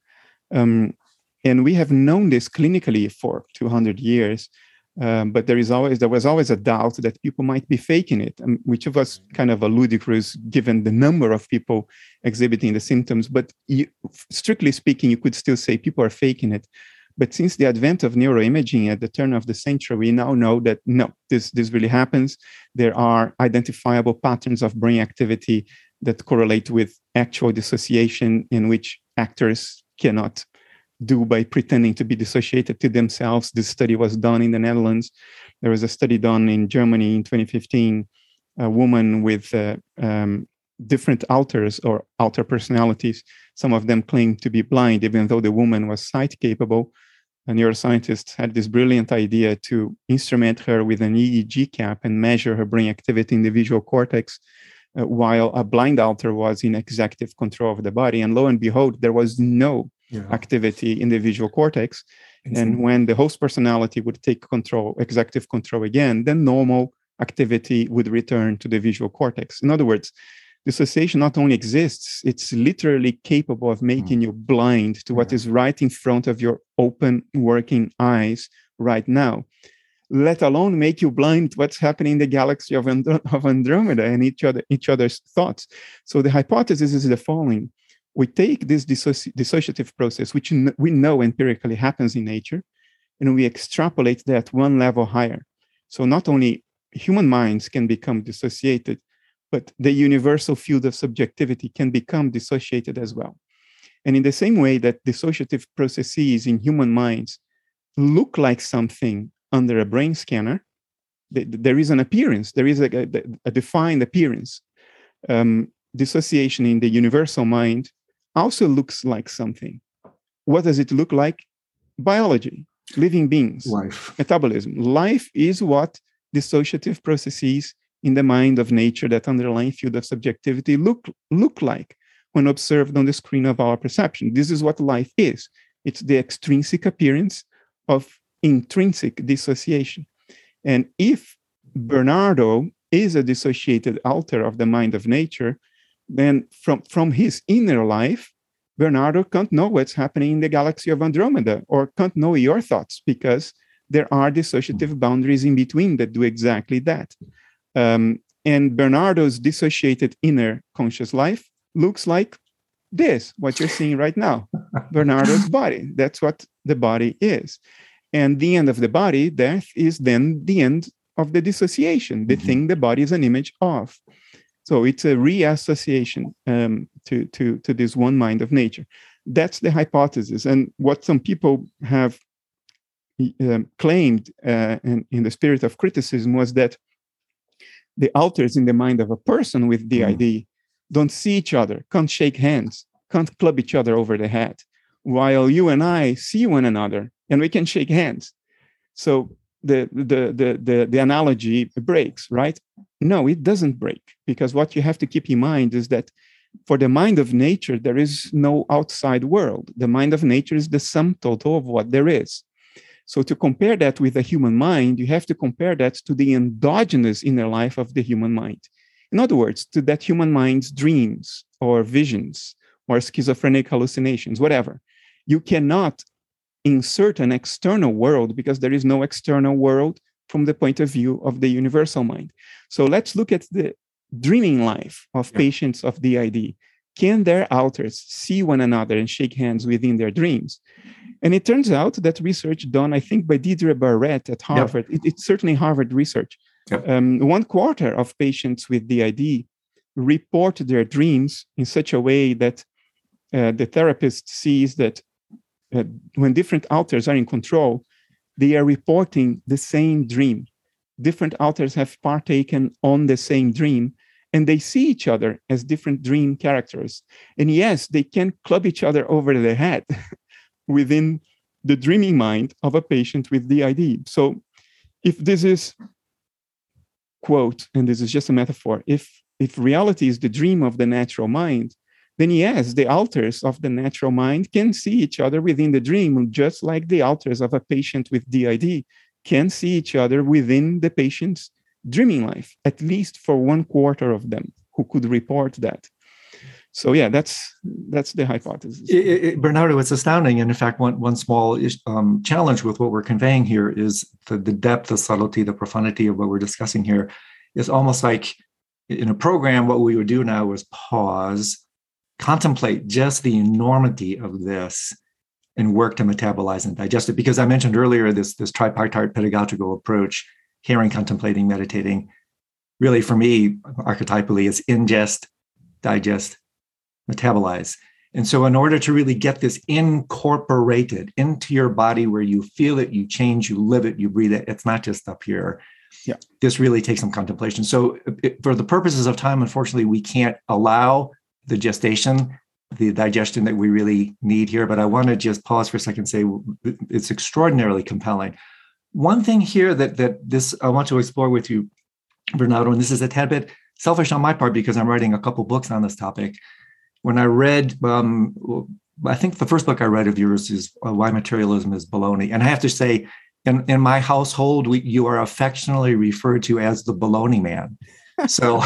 And we have known this clinically for 200 years, but there was always a doubt that people might be faking it, which was kind of a ludicrous given the number of people exhibiting the symptoms. But strictly speaking, you could still say people are faking it. But since the advent of neuroimaging at the turn of the century, we now know that no, this really happens. There are identifiable patterns of brain activity that correlate with actual dissociation, in which actors cannot do by pretending to be dissociated to themselves. This study was done in the Netherlands. There was a study done in Germany in 2015, a woman with different alters or alter personalities. Some of them claimed to be blind, even though the woman was sight capable. A neuroscientist had this brilliant idea to instrument her with an EEG cap and measure her brain activity in the visual cortex, while a blind alter was in executive control of the body. And lo and behold, there was no activity in the visual cortex. And when the host personality would take control, executive control again, then normal activity would return to the visual cortex. In other words, dissociation not only exists, it's literally capable of making you blind to what is right in front of your open working eyes right now, let alone make you blind to what's happening in the galaxy of Andromeda and each other's thoughts. So the hypothesis is the following. We take this dissociative process, which we know empirically happens in nature, and we extrapolate that one level higher. So not only human minds can become dissociated, but the universal field of subjectivity can become dissociated as well. And in the same way that dissociative processes in human minds look like something under a brain scanner, there is an appearance, there is a defined appearance. Dissociation in the universal mind also looks like something. What does it look like? Biology, living beings, life, metabolism. Life is what dissociative processes in the mind of nature, that underlying field of subjectivity, look like when observed on the screen of our perception. This is what life is. It's the extrinsic appearance of intrinsic dissociation. And if Bernardo is a dissociated alter of the mind of nature, then from his inner life, Bernardo can't know what's happening in the galaxy of Andromeda, or can't know your thoughts, because there are dissociative boundaries in between that do exactly that. And Bernardo's dissociated inner conscious life looks like this, what you're seeing right now, Bernardo's body. That's what the body is. And the end of the body, death, is then the end of the dissociation, the thing the body is an image of. So it's a reassociation to this one mind of nature. That's the hypothesis. And what some people have claimed in the spirit of criticism was that the alters in the mind of a person with DID don't see each other, can't shake hands, can't club each other over the head, while you and I see one another and we can shake hands. So the analogy breaks, right? No, it doesn't break, because what you have to keep in mind is that for the mind of nature, there is no outside world. The mind of nature is the sum total of what there is. So to compare that with the human mind, you have to compare that to the endogenous inner life of the human mind. In other words, to that human mind's dreams or visions or schizophrenic hallucinations, whatever. You cannot insert an external world because there is no external world from the point of view of the universal mind. So let's look at the dreaming life of patients of DID. Can their alters see one another and shake hands within their dreams? And it turns out that research done, I think, by Deirdre Barrett at Harvard, it's certainly Harvard research. Yep. 1/4 of patients with DID report their dreams in such a way that the therapist sees that when different alters are in control, they are reporting the same dream. Different alters have partaken on the same dream, and they see each other as different dream characters. And yes, they can club each other over the head within the dreaming mind of a patient with DID. So if this is, quote, and this is just a metaphor, if reality is the dream of the natural mind, then yes, the alters of the natural mind can see each other within the dream, just like the alters of a patient with DID can see each other within the patient's dreaming life, at least for 1/4 of them who could report that. So yeah, that's the hypothesis. Bernardo, it's astounding. And in fact, one small challenge with what we're conveying here is the depth, the subtlety, the profundity of what we're discussing here. It's almost like in a program, what we would do now is pause, contemplate just the enormity of this, and work to metabolize and digest it. Because I mentioned earlier, this tripartite pedagogical approach, hearing, contemplating, meditating, really for me, archetypally, is ingest, digest, metabolize. And so in order to really get this incorporated into your body where you feel it, you change, you live it, you breathe it, it's not just up here. Yeah. This really takes some contemplation. So for the purposes of time, unfortunately, we can't allow the gestation, the digestion that we really need here. But I want to just pause for a second and say it's extraordinarily compelling. One thing here that I want to explore with you, Bernardo, and this is a tad bit selfish on my part because I'm writing a couple books on this topic. When I read, I think the first book I read of yours is Why Materialism is Baloney. And I have to say, in my household, you are affectionately referred to as the baloney man. So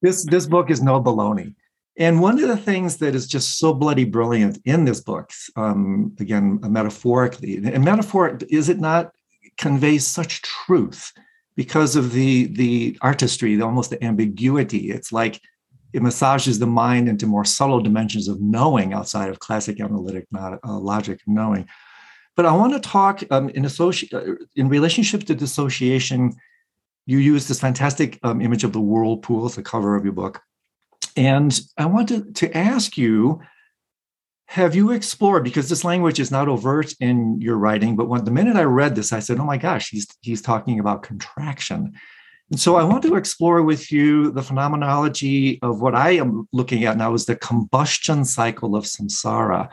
this book is no baloney. And one of the things that is just so bloody brilliant in this book, again, metaphorically, and metaphor, is it not, conveys such truth because of the artistry, almost the ambiguity. It's like it massages the mind into more subtle dimensions of knowing outside of classic analytic logic of knowing. But I want to talk in relationship to dissociation. You use this fantastic image of the whirlpool as the cover of your book. And I wanted to ask you, have you explored, because this language is not overt in your writing, but the minute I read this, I said, oh my gosh, he's talking about contraction. And so I want to explore with you the phenomenology of what I am looking at now is the combustion cycle of samsara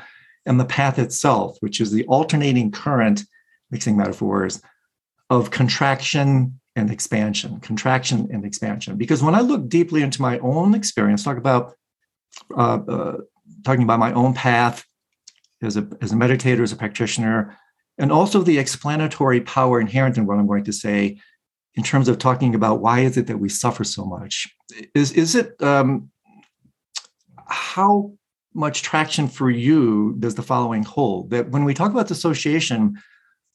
and the path itself, which is the alternating current, mixing metaphors, of contraction and expansion, contraction and expansion. Because when I look deeply into my own experience, talking about my own path as a meditator, as a practitioner, and also the explanatory power inherent in what I'm going to say in terms of talking about why is it that we suffer so much? Is it how much traction for you does the following hold? That when we talk about dissociation,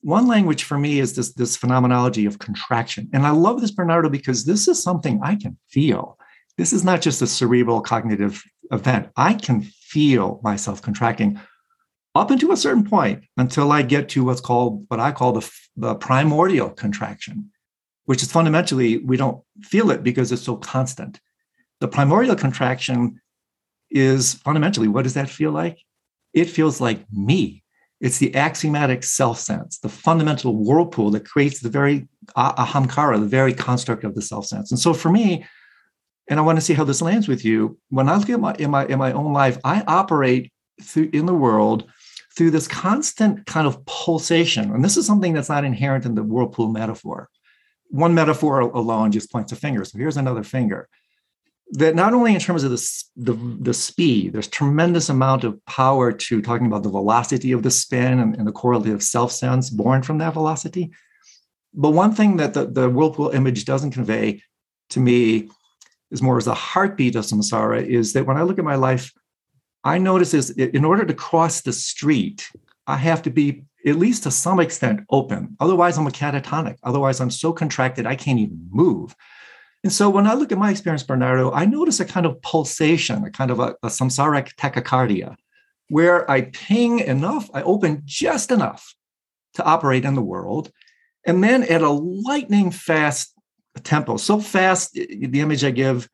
One language for me is this phenomenology of contraction. And I love this, Bernardo, because this is something I can feel. This is not just a cerebral cognitive event. I can feel myself contracting up into a certain point until I get to what I call the primordial contraction, which is fundamentally, we don't feel it because it's so constant. The primordial contraction is fundamentally, what does that feel like? It feels like me. It's the axiomatic self-sense, the fundamental whirlpool that creates the very ahamkara, the very construct of the self-sense. And so for me, and I want to see how this lands with you, when I look at in my own life, I operate in the world through this constant kind of pulsation. And this is something that's not inherent in the whirlpool metaphor. One metaphor alone just points a finger. So here's another finger. That not only in terms of the speed, there's tremendous amount of power to talking about the velocity of the spin and the correlative self-sense born from that velocity. But one thing that the whirlpool image doesn't convey to me is more as the heartbeat of samsara, is that when I look at my life, I notice is in order to cross the street, I have to be, at least to some extent, open. Otherwise, I'm a catatonic. Otherwise, I'm so contracted, I can't even move. And so when I look at my experience, Bernardo, I notice a kind of pulsation, a kind of a samsaric tachycardia, where I ping enough, I open just enough to operate in the world. And then at a lightning fast tempo, so fast, the image I give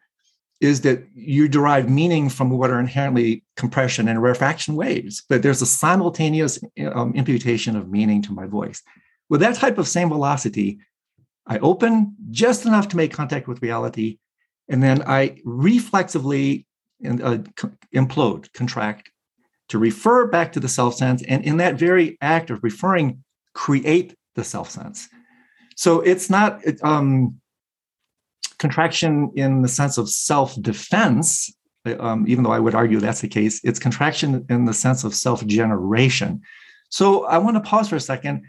is that you derive meaning from what are inherently compression and rarefaction waves, but there's a simultaneous imputation of meaning to my voice. With that type of same velocity, I open just enough to make contact with reality, and then I reflexively implode, contract, to refer back to the self-sense, and in that very act of referring, create the self-sense. So it's not contraction in the sense of self-defense, even though I would argue that's the case. It's contraction in the sense of self-generation. So I want to pause for a second.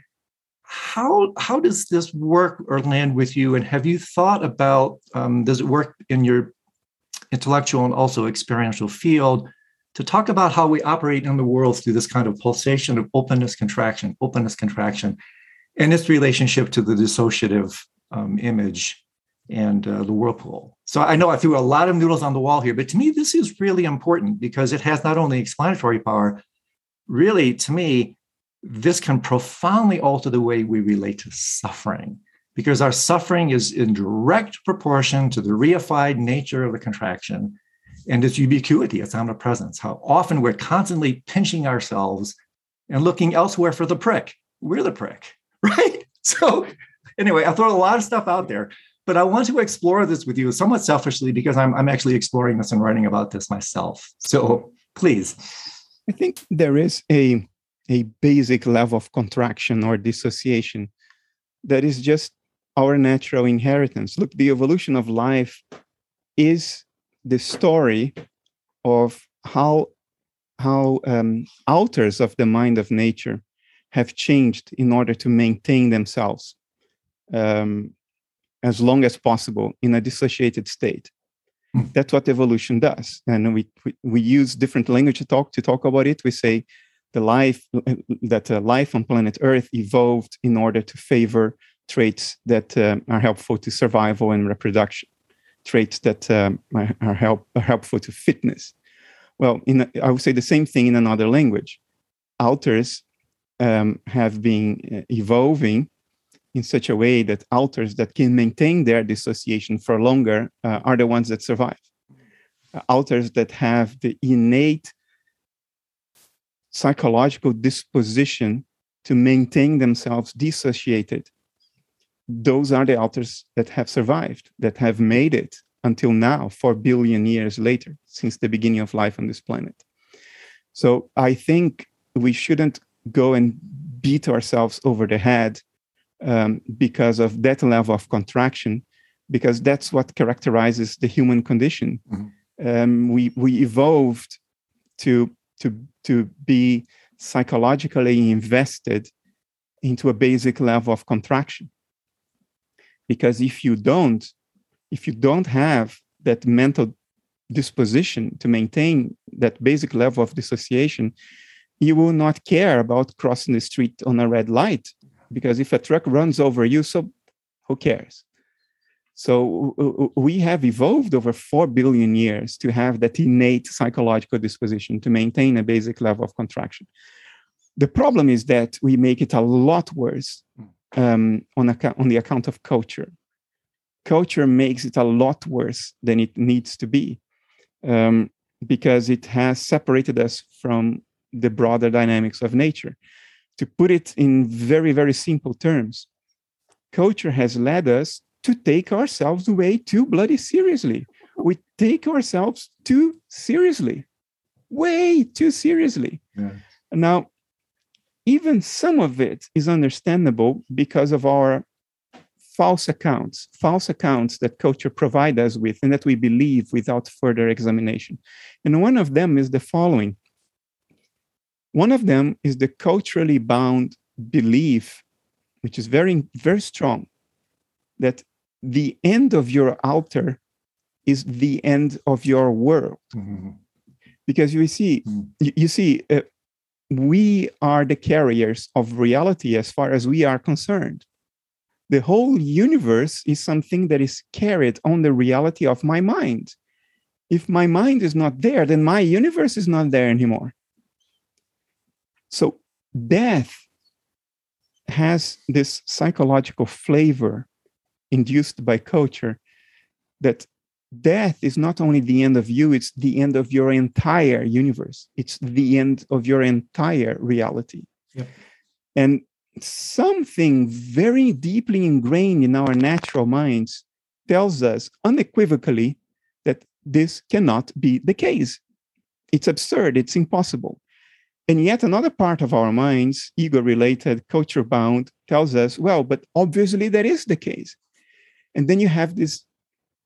How does this work or land with you? And have you thought about, does it work in your intellectual and also experiential field to talk about how we operate in the world through this kind of pulsation of openness, contraction, and its relationship to the dissociative image and the whirlpool? So I know I threw a lot of noodles on the wall here, but to me, this is really important because it has not only explanatory power, really, to me, this can profoundly alter the way we relate to suffering, because our suffering is in direct proportion to the reified nature of the contraction and its ubiquity, its omnipresence, how often we're constantly pinching ourselves and looking elsewhere for the prick. We're the prick, right? So anyway, I throw a lot of stuff out there, but I want to explore this with you somewhat selfishly because I'm actually exploring this and writing about this myself. So please. I think there is a basic level of contraction or dissociation that is just our natural inheritance. Look, the evolution of life is the story of how alters of the mind of nature have changed in order to maintain themselves as long as possible in a dissociated state. That's what evolution does. And we use different language to talk about it. We say, life on planet Earth evolved in order to favor traits that are helpful to survival and reproduction, traits that are helpful to fitness. Well, I would say the same thing in another language. Alters have been evolving in such a way that alters that can maintain their dissociation for longer are the ones that survive. Alters that have the innate psychological disposition to maintain themselves dissociated, those are the alters that have survived, that have made it until now, 4 billion years later, since the beginning of life on this planet. So I think we shouldn't go and beat ourselves over the head because of that level of contraction, because that's what characterizes the human condition. Mm-hmm. We evolved to be psychologically invested into a basic level of contraction. Because if you don't have that mental disposition to maintain that basic level of dissociation, you will not care about crossing the street on a red light because if a truck runs over you, so who cares? So we have evolved over 4 billion years to have that innate psychological disposition to maintain a basic level of contraction. The problem is that we make it a lot worse on the account of culture. Culture makes it a lot worse than it needs to be because it has separated us from the broader dynamics of nature. To put it in very, very simple terms, culture has led us to take ourselves way too bloody seriously. We take ourselves too seriously, way too seriously. Yeah. Now, even some of it is understandable because of our false accounts that culture provides us with and that we believe without further examination. And one of them is the following. One of them is the culturally bound belief, which is very, very strong, that the end of your altar is the end of your world. Mm-hmm. Because you see, we are the carriers of reality as far as we are concerned. The whole universe is something that is carried on the reality of my mind. If my mind is not there, then my universe is not there anymore. So death has this psychological flavor induced by culture, that death is not only the end of you, it's the end of your entire universe. It's the end of your entire reality. Yep. And something very deeply ingrained in our natural minds tells us unequivocally that this cannot be the case. It's absurd. It's impossible. And yet another part of our minds, ego-related, culture-bound, tells us, well, but obviously that is the case. And then you have this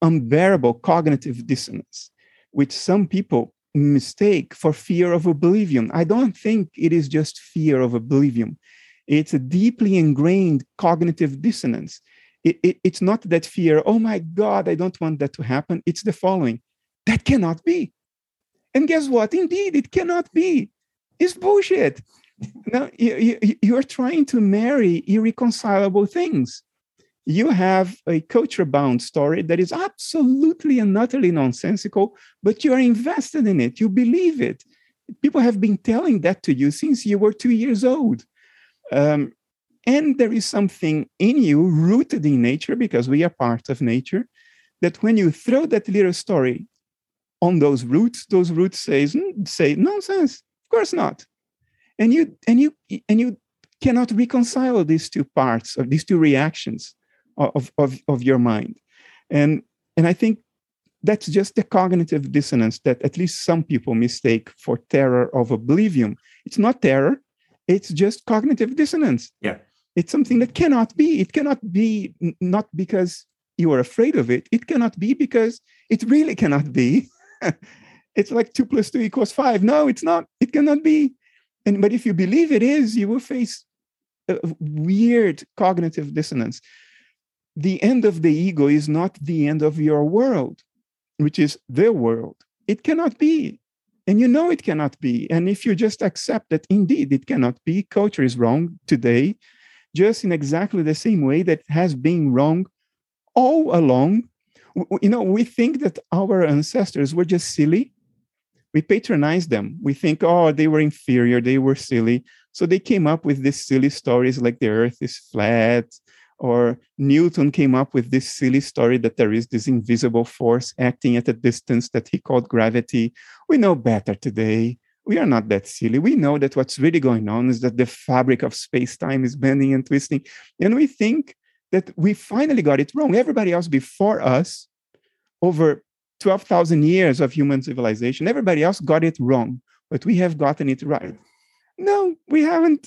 unbearable cognitive dissonance, which some people mistake for fear of oblivion. I don't think it is just fear of oblivion. It's a deeply ingrained cognitive dissonance. It's not that fear, oh my God, I don't want that to happen. It's the following, that cannot be. And guess what? Indeed, it cannot be. It's bullshit. Now, you're trying to marry irreconcilable things. You have a culture-bound story that is absolutely and utterly nonsensical, but you're invested in it. You believe it. People have been telling that to you since you were 2 years old. And there is something in you rooted in nature, because we are part of nature, that when you throw that little story on those roots say nonsense. Of course not. And you cannot reconcile these two parts of these two reactions of your mind. And I think that's just the cognitive dissonance that at least some people mistake for terror of oblivion. It's not terror, it's just cognitive dissonance. Yeah. It's something that cannot be. It cannot be not because you are afraid of it. It cannot be because it really cannot be. It's like 2 + 2 = 5. No, it's not. It cannot be. But if you believe it is, you will face a weird cognitive dissonance. The end of the ego is not the end of your world, which is the world. It cannot be. And you know it cannot be. And if you just accept that, indeed, it cannot be, culture is wrong today, just in exactly the same way that has been wrong all along. You know, we think that our ancestors were just silly. We patronize them. We think, oh, they were inferior, they were silly. So they came up with these silly stories like the earth is flat, or Newton came up with this silly story that there is this invisible force acting at a distance that he called gravity. We know better today. We are not that silly. We know that what's really going on is that the fabric of space-time is bending and twisting. And we think that we finally got it wrong. Everybody else before us, over 12,000 years of human civilization, everybody else got it wrong, but we have gotten it right. No, we haven't.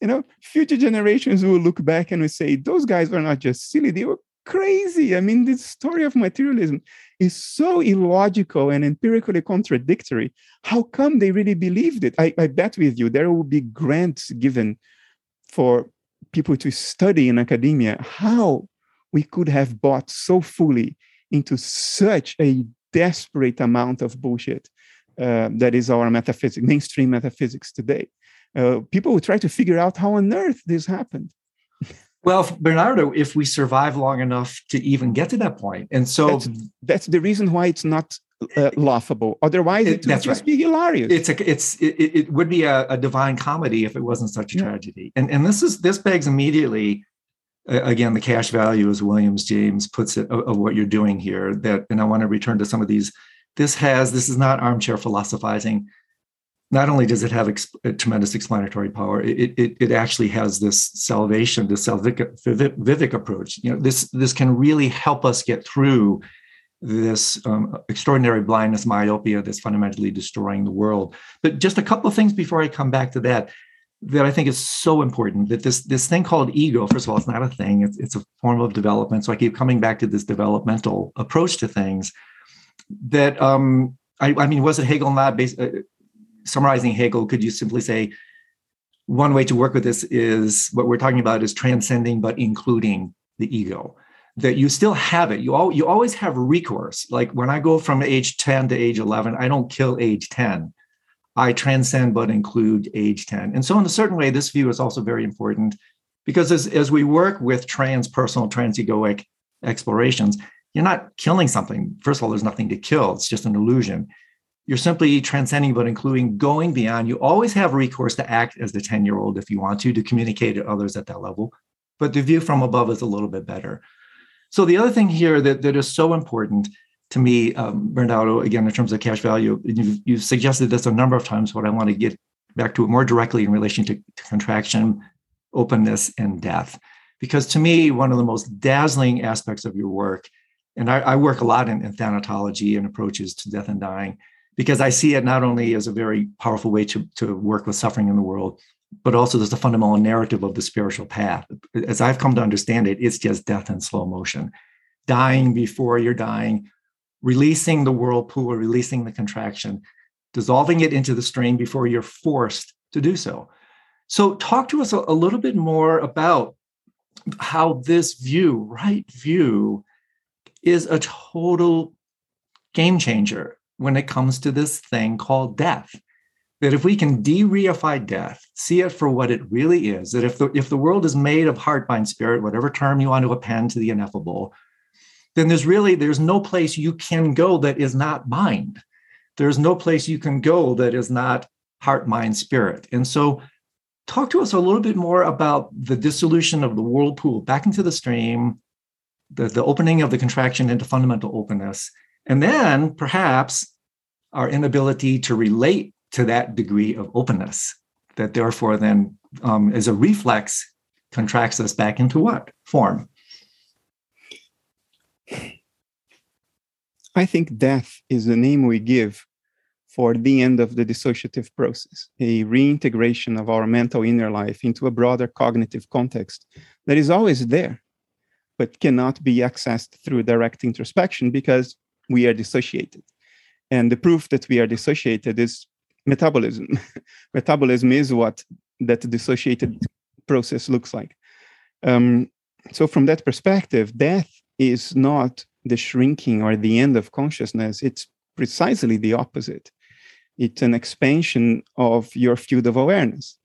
You know, future generations will look back and will say, those guys were not just silly, they were crazy. I mean, this story of materialism is so illogical and empirically contradictory. How come they really believed it? I bet with you there will be grants given for people to study in academia how we could have bought so fully into such a desperate amount of bullshit that is our metaphysics, mainstream metaphysics today. people would try to figure out how on earth this happened. Well, Bernardo, if we survive long enough to even get to that point. And so that's the reason why it's not laughable. Otherwise, it would just be hilarious. It would be a divine comedy if it wasn't such a tragedy. And this begs immediately, again, the cash value, as Williams James puts it, of what you're doing here. That, and I want to return to some of these. This is not armchair philosophizing. Not only does it have a tremendous explanatory power, it actually has this salvation, this salvific approach. You know, this can really help us get through this extraordinary blindness, myopia that's fundamentally destroying the world. But just a couple of things before I come back to that I think is so important. That this thing called ego, first of all, it's not a thing. It's a form of development. So I keep coming back to this developmental approach to things. That I mean, was it Hegel not based? Summarizing Hegel, could you simply say one way to work with this is what we're talking about is transcending but including the ego, that you still have it. You always have recourse. Like when I go from age 10 to age 11, I don't kill age 10. I transcend but include age 10. And so in a certain way, this view is also very important because as we work with transpersonal, transegoic explorations, you're not killing something. First of all, there's nothing to kill. It's just an illusion. You're simply transcending, but including going beyond. You always have recourse to act as the 10-year-old if you want to communicate to others at that level. But the view from above is a little bit better. So the other thing here that is so important to me, Bernardo, again, in terms of cash value, you've suggested this a number of times, but I want to get back to it more directly in relation to contraction, openness, and death. Because to me, one of the most dazzling aspects of your work, and I work a lot in thanatology and approaches to death and dying, because I see it not only as a very powerful way to work with suffering in the world, but also there's the fundamental narrative of the spiritual path. As I've come to understand it, it's just death in slow motion. Dying before you're dying, releasing the whirlpool, releasing the contraction, dissolving it into the stream before you're forced to do so. So talk to us a little bit more about how this view, right view, is a total game changer when it comes to this thing called death. That if we can de-reify death, see it for what it really is, that if the world is made of heart, mind, spirit, whatever term you want to append to the ineffable, then there's no place you can go that is not mind. There's no place you can go that is not heart, mind, spirit. And so talk to us a little bit more about the dissolution of the whirlpool back into the stream, the opening of the contraction into fundamental openness, and then perhaps our inability to relate to that degree of openness, that therefore then as a reflex contracts us back into what form? I think death is the name we give for the end of the dissociative process, a reintegration of our mental inner life into a broader cognitive context that is always there, but cannot be accessed through direct introspection because we are dissociated. And the proof that we are dissociated is metabolism. Metabolism is what that dissociated process looks like. So from that perspective, death is not the shrinking or the end of consciousness. It's precisely the opposite. It's an expansion of your field of awareness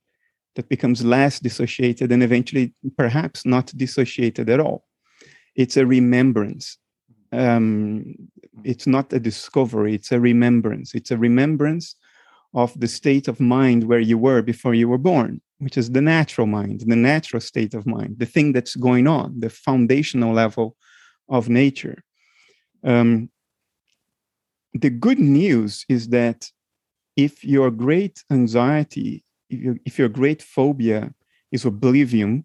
that becomes less dissociated and eventually perhaps not dissociated at all. It's a remembrance. It's not a discovery, it's a remembrance. It's a remembrance of the state of mind where you were before you were born, which is the natural mind, the natural state of mind, the thing that's going on, the foundational level of nature. The good news is that if your great anxiety, if your great phobia is oblivion,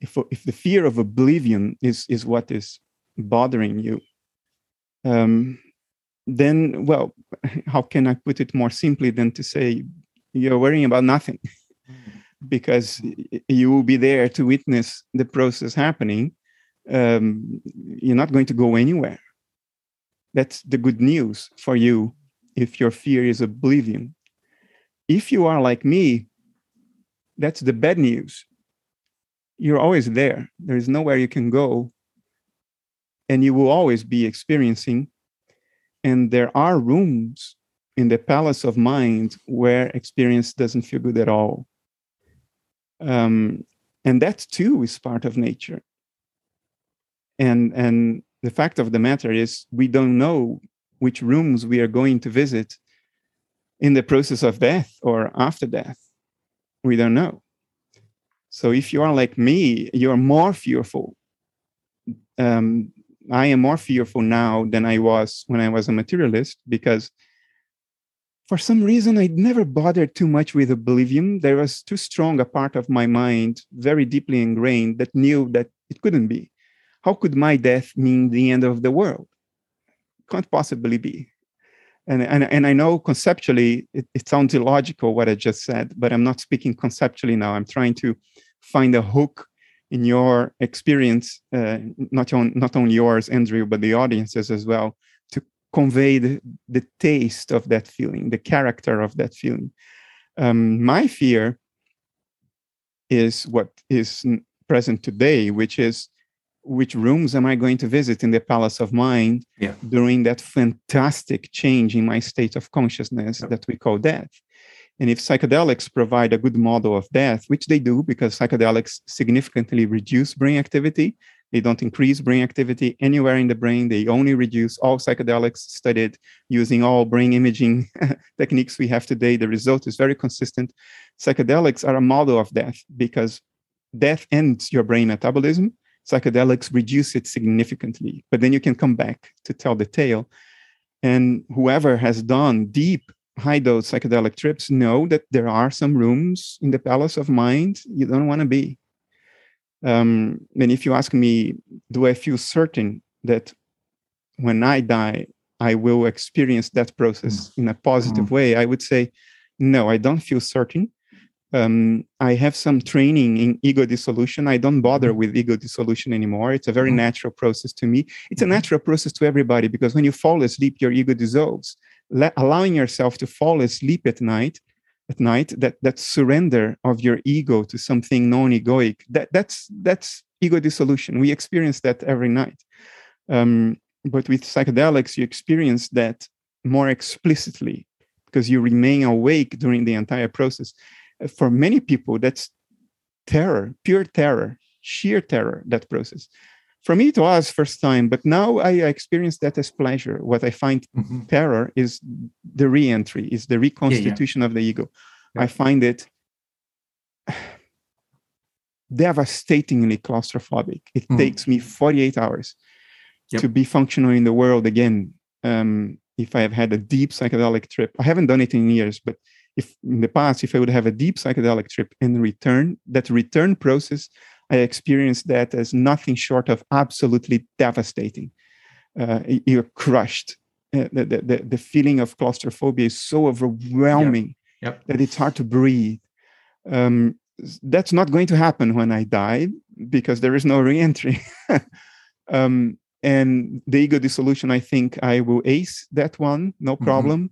if the fear of oblivion is what is bothering you, then, well, how can I put it more simply than to say you're worrying about nothing? Because you will be there to witness the process happening. You're not going to go anywhere. That's the good news for you if your fear is oblivion. If you are like me, that's the bad news. You're always there. There is nowhere you can go. And you will always be experiencing. And there are rooms in the palace of mind where experience doesn't feel good at all. And that too is part of nature. And the fact of the matter is we don't know which rooms we are going to visit in the process of death or after death. We don't know. So if you are like me, you're more fearful. I am more fearful now than I was when I was a materialist, because for some reason, I'd never bothered too much with oblivion. There was too strong a part of my mind, very deeply ingrained, that knew that it couldn't be. How could my death mean the end of the world? Can't possibly be. And I know conceptually, it sounds illogical what I just said, but I'm not speaking conceptually now. I'm trying to find a hook in your experience, not only yours, Andrew, but the audience's as well, to convey the taste of that feeling, the character of that feeling. My fear is what is present today, which is, which rooms am I going to visit in the palace of mind during that fantastic change in my state of consciousness that we call death? And if psychedelics provide a good model of death, which they do, because psychedelics significantly reduce brain activity, they don't increase brain activity anywhere in the brain, they only reduce. All psychedelics studied using all brain imaging techniques we have today, the result is very consistent. Psychedelics are a model of death because death ends your brain metabolism. Psychedelics reduce it significantly, but then you can come back to tell the tale. And whoever has done deep, high-dose psychedelic trips know that there are some rooms in the palace of mind you don't want to be. And if you ask me, do I feel certain that when I die, I will experience that process in a positive way? I would say, no, I don't feel certain. I have some training in ego dissolution. I don't bother with ego dissolution anymore. It's a very natural process to me. It's a natural process to everybody, because when you fall asleep, your ego dissolves. Allowing yourself to fall asleep at night, that surrender of your ego to something non-egoic, that's ego dissolution. We experience that every night. But with psychedelics, you experience that more explicitly because you remain awake during the entire process. For many people, that's terror, pure terror, sheer terror, that process. For me, it was first time, but now I experience that as pleasure. What I find terror is the re-entry, is the reconstitution of the ego. Yeah. I find it devastatingly claustrophobic. It takes me 48 hours to be functional in the world again. If I have had a deep psychedelic trip, I haven't done it in years, but if in the past, if I would have a deep psychedelic trip and return, that return process, I experienced that as nothing short of absolutely devastating. You're crushed. The feeling of claustrophobia is so overwhelming that it's hard to breathe. That's not going to happen when I die, because there is no re-entry. And the ego dissolution, I think I will ace that one, no problem.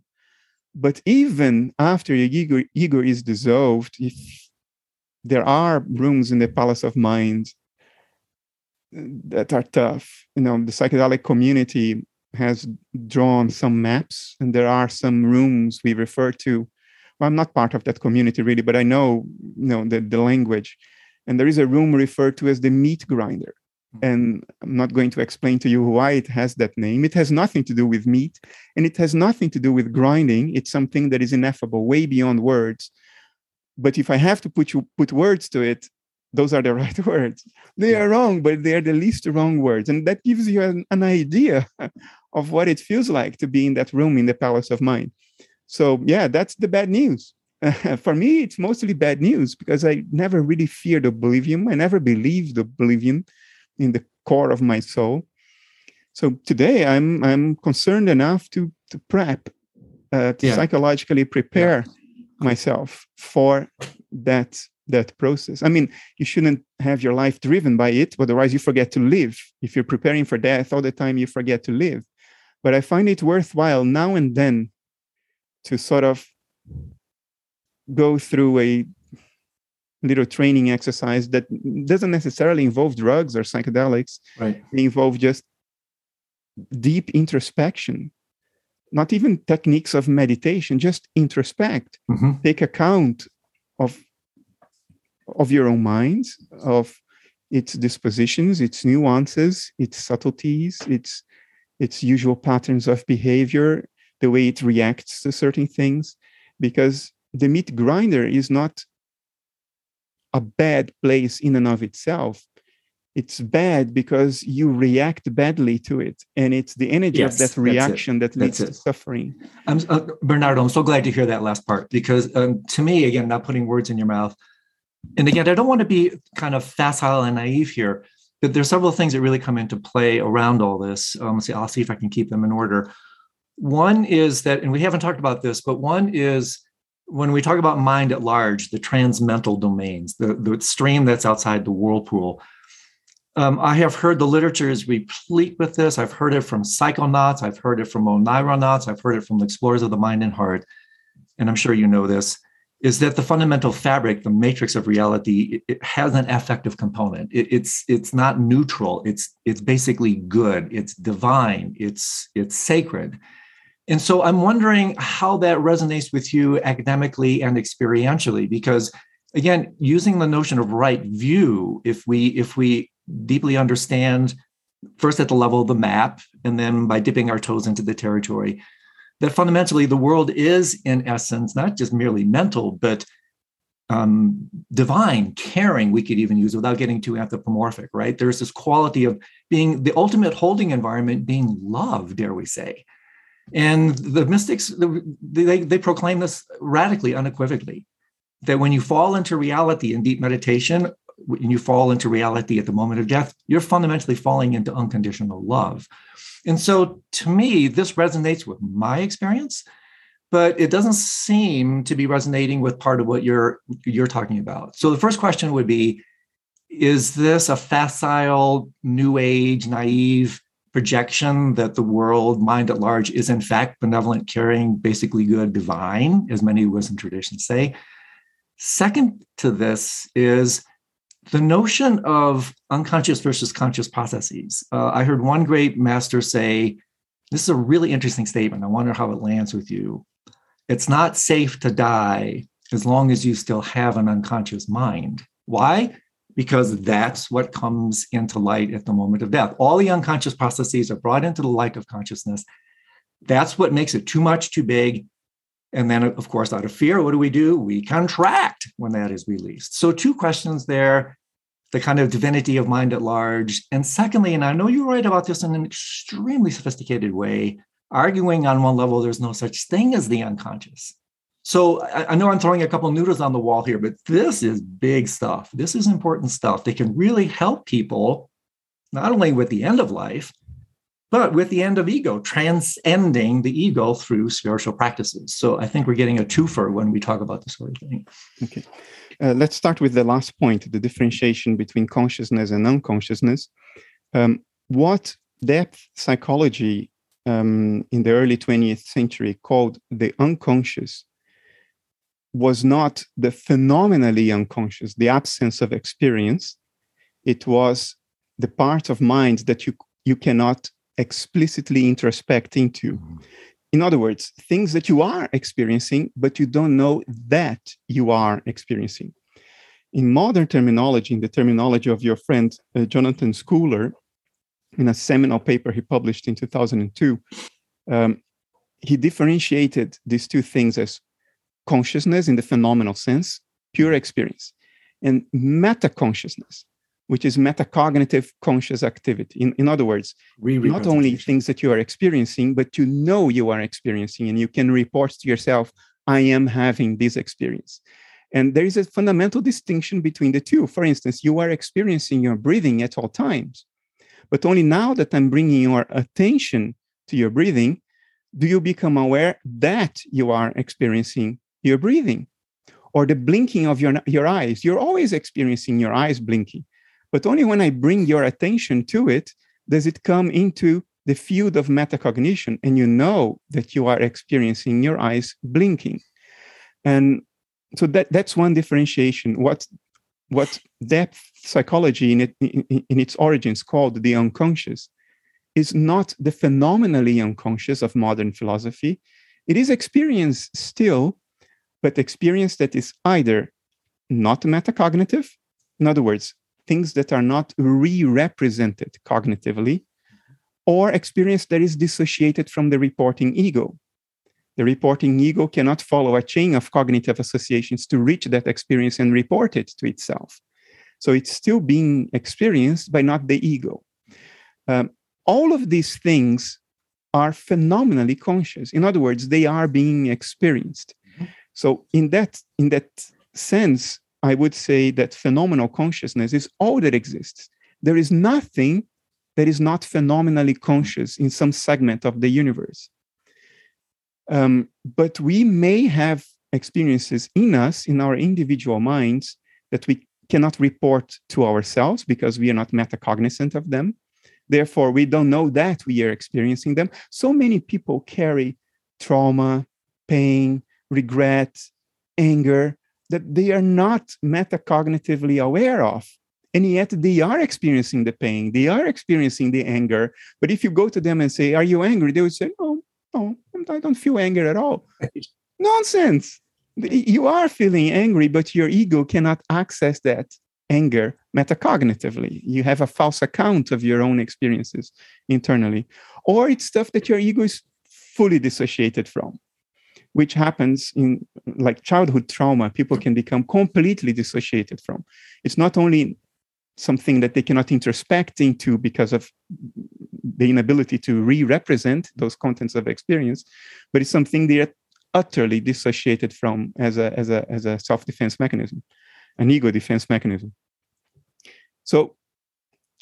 But even after your ego is dissolved, if there are rooms in the palace of mind that are tough. You know, the psychedelic community has drawn some maps, and there are some rooms we refer to. Well, I'm not part of that community really, but I know, you know, the language. And there is a room referred to as the meat grinder. And I'm not going to explain to you why it has that name. It has nothing to do with meat, and it has nothing to do with grinding. It's something that is ineffable, way beyond words. But if I have to put words to it, those are the right words. They are wrong, but they are the least wrong words. And that gives you an idea of what it feels like to be in that room in the palace of mind. So yeah, that's the bad news. For me, it's mostly bad news because I never really feared oblivion. I never believed oblivion in the core of my soul. So today I'm concerned enough to prep, to psychologically prepare myself for that process. I mean, you shouldn't have your life driven by it, otherwise you forget to live. If you're preparing for death all the time, you forget to live. But I find it worthwhile now and then to sort of go through a little training exercise that doesn't necessarily involve drugs or psychedelics. They involve just deep introspection. not even techniques of meditation, just introspect, take account of your own mind, of its dispositions, its nuances, its subtleties, its usual patterns of behavior, the way it reacts to certain things, because the meat grinder is not a bad place in and of itself. It's bad because you react badly to it, and it's the energy of that reaction that leads to suffering. Bernardo, I'm so glad to hear that last part, because to me, again, not putting words in your mouth, and again, I don't want to be kind of facile and naive here, but there's several things that really come into play around all this. I'll see if I can keep them in order. One is that, and we haven't talked about this, but one is when we talk about mind at large, the transmental domains, the stream that's outside the whirlpool. I have heard the literature is replete with this. I've heard it from psychonauts. I've heard it from onironauts. I've heard it from the explorers of the mind and heart. And I'm sure you know this, is that the fundamental fabric, the matrix of reality, it has an affective component. It's not neutral. It's basically good. It's divine. It's sacred. And so I'm wondering how that resonates with you academically and experientially, because again, using the notion of right view, if we deeply understand first at the level of the map, and then by dipping our toes into the territory, that fundamentally the world is in essence, not just merely mental, but divine, caring, we could even use without getting too anthropomorphic, right? There's this quality of being the ultimate holding environment, being love, dare we say. And the mystics, they proclaim this radically, unequivocally, that when you fall into reality in deep meditation, when you fall into reality at the moment of death, you're fundamentally falling into unconditional love. And so to me, this resonates with my experience, but it doesn't seem to be resonating with part of what you're talking about. So the first question would be, is this a facile, new age, naive projection that the world, mind at large, is in fact benevolent, caring, basically good, divine, as many Western traditions say? Second to this is the notion of unconscious versus conscious processes. I heard one great master say, this is a really interesting statement. I wonder how it lands with you. It's not safe to die as long as you still have an unconscious mind. Why? Because that's what comes into light at the moment of death. All the unconscious processes are brought into the light of consciousness. That's what makes it too much, too big. And then, of course, out of fear, what do? We contract when that is released. So two questions there, the kind of divinity of mind at large. And secondly, and I know you write about this in an extremely sophisticated way, arguing on one level, there's no such thing as the unconscious. So I know I'm throwing a couple of noodles on the wall here, but this is big stuff. This is important stuff. They can really help people, not only with the end of life, but with the end of ego, transcending the ego through spiritual practices. So I think we're getting a twofer when we talk about this sort of thing. Okay. Let's start with the last point, the differentiation between consciousness and unconsciousness. What depth psychology in the early 20th century called the unconscious was not the phenomenally unconscious, the absence of experience. It was the part of mind that you cannot explicitly introspect into. In other words, things that you are experiencing, but you don't know that you are experiencing. In modern terminology, in the terminology of your friend Jonathan Schooler, in a seminal paper he published in 2002, he differentiated these two things as consciousness in the phenomenal sense, pure experience, and metaconsciousness, which is metacognitive conscious activity. In other words, not only things that you are experiencing, but you know you are experiencing, and you can report to yourself, I am having this experience. And there is a fundamental distinction between the two. For instance, you are experiencing your breathing at all times, but only now that I'm bringing your attention to your breathing, do you become aware that you are experiencing your breathing. Or the blinking of your eyes. You're always experiencing your eyes blinking. But only when I bring your attention to it, does it come into the field of metacognition, and you know that you are experiencing your eyes blinking. And so that's one differentiation. What depth psychology in its origins called the unconscious is not the phenomenally unconscious of modern philosophy. It is experience still, but experience that is either not metacognitive, in other words, things that are not re-represented cognitively, or experience that is dissociated from the reporting ego. The reporting ego cannot follow a chain of cognitive associations to reach that experience and report it to itself. So it's still being experienced by not the ego. All of these things are phenomenally conscious. In other words, they are being experienced. So in that sense, I would say that phenomenal consciousness is all that exists. There is nothing that is not phenomenally conscious in some segment of the universe. But we may have experiences in us, in our individual minds, that we cannot report to ourselves because we are not metacognizant of them. Therefore, we don't know that we are experiencing them. So many people carry trauma, pain, regret, anger, that they are not metacognitively aware of. And yet they are experiencing the pain, they are experiencing the anger. But if you go to them and say, are you angry? They would say, no, I don't feel anger at all. Nonsense. You are feeling angry, but your ego cannot access that anger metacognitively. You have a false account of your own experiences internally. Or it's stuff that your ego is fully dissociated from, which happens in like childhood trauma. People can become completely dissociated from. It's not only something that they cannot introspect into because of the inability to re-represent those contents of experience, but it's something they are utterly dissociated from as a self-defense mechanism, an ego defense mechanism. So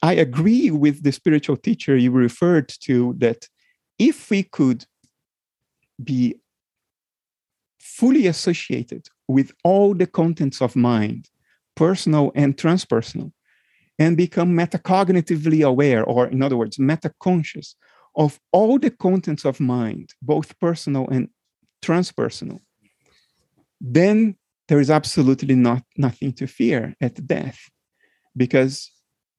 I agree with the spiritual teacher you referred to, that if we could be fully associated with all the contents of mind, personal and transpersonal, and become metacognitively aware, or in other words, metaconscious of all the contents of mind, both personal and transpersonal, then there is absolutely nothing to fear at death, because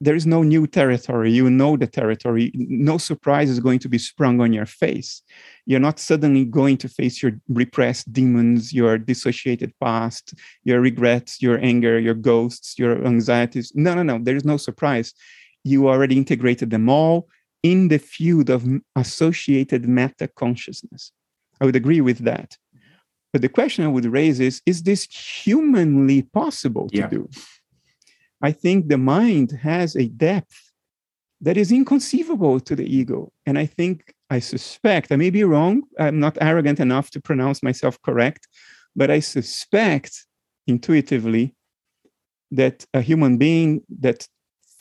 there is no new territory. You know the territory. No surprise is going to be sprung on your face. You're not suddenly going to face your repressed demons, your dissociated past, your regrets, your anger, your ghosts, your anxieties. No. There is no surprise. You already integrated them all in the field of associated meta-consciousness. I would agree with that. But the question I would raise is this humanly possible to do? I think the mind has a depth that is inconceivable to the ego. And I suspect, I may be wrong, I'm not arrogant enough to pronounce myself correct, but I suspect intuitively that a human being that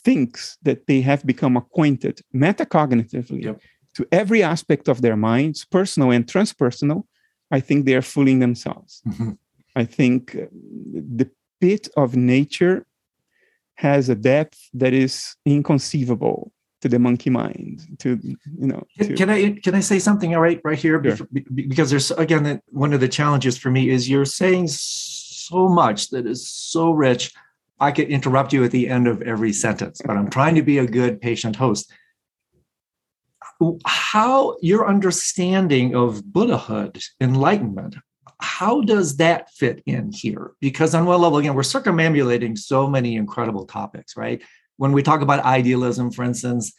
thinks that they have become acquainted metacognitively to every aspect of their minds, personal and transpersonal, I think they are fooling themselves. Mm-hmm. I think the pit of nature has a depth that is inconceivable to the monkey mind. Can I say something right here? Sure. Because there's, again, one of the challenges for me is you're saying so much that is so rich. I could interrupt you at the end of every sentence, but I'm trying to be a good patient host. How your understanding of Buddhahood, enlightenment, how does that fit in here? Because on one level, again, we're circumambulating so many incredible topics, right? When we talk about idealism, for instance,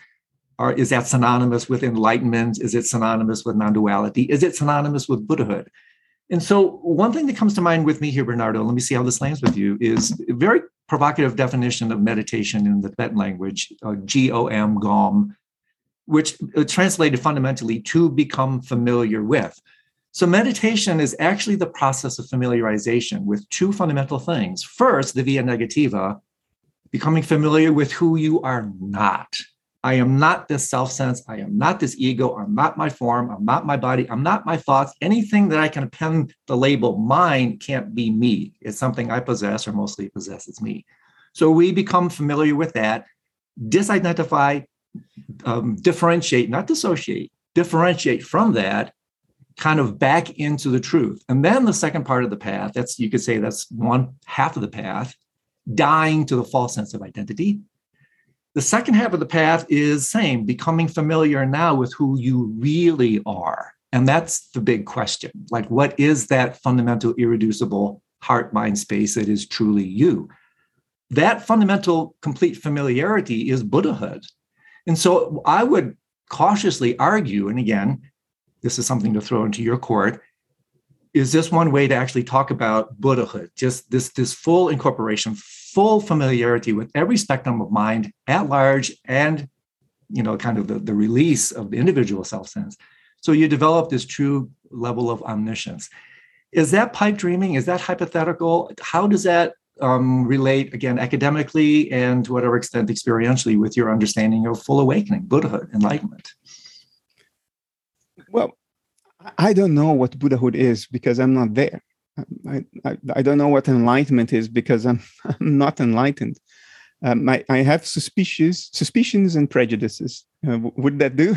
is that synonymous with enlightenment? Is it synonymous with non-duality? Is it synonymous with Buddhahood? And so one thing that comes to mind with me here, Bernardo, let me see how this lands with you, is a very provocative definition of meditation in the Tibetan language, GOM, which translated fundamentally to become familiar with. So meditation is actually the process of familiarization with two fundamental things. First, the via negativa, becoming familiar with who you are not. I am not this self-sense. I am not this ego. I'm not my form. I'm not my body. I'm not my thoughts. Anything that I can append the label mine can't be me. It's something I possess or mostly possesses me. So we become familiar with that, disidentify, differentiate, not dissociate, differentiate from that, kind of back into the truth. And then the second part of the path, that's, you could say that's one half of the path, dying to the false sense of identity. The second half of the path is same, becoming familiar now with who you really are. And that's the big question. Like, what is that fundamental, irreducible heart, mind, space that is truly you? That fundamental, complete familiarity is Buddhahood. And so I would cautiously argue, and again, this is something to throw into your court, is this one way to actually talk about Buddhahood, just this full incorporation, full familiarity with every spectrum of mind at large and, you know, kind of the release of the individual self-sense. So you develop this true level of omniscience. Is that pipe dreaming? Is that hypothetical? How does that relate, again, academically and to whatever extent experientially with your understanding of full awakening, Buddhahood, enlightenment? Well, I don't know what Buddhahood is because I'm not there. I don't know what enlightenment is because I'm not enlightened. I have suspicions and prejudices. Would that do?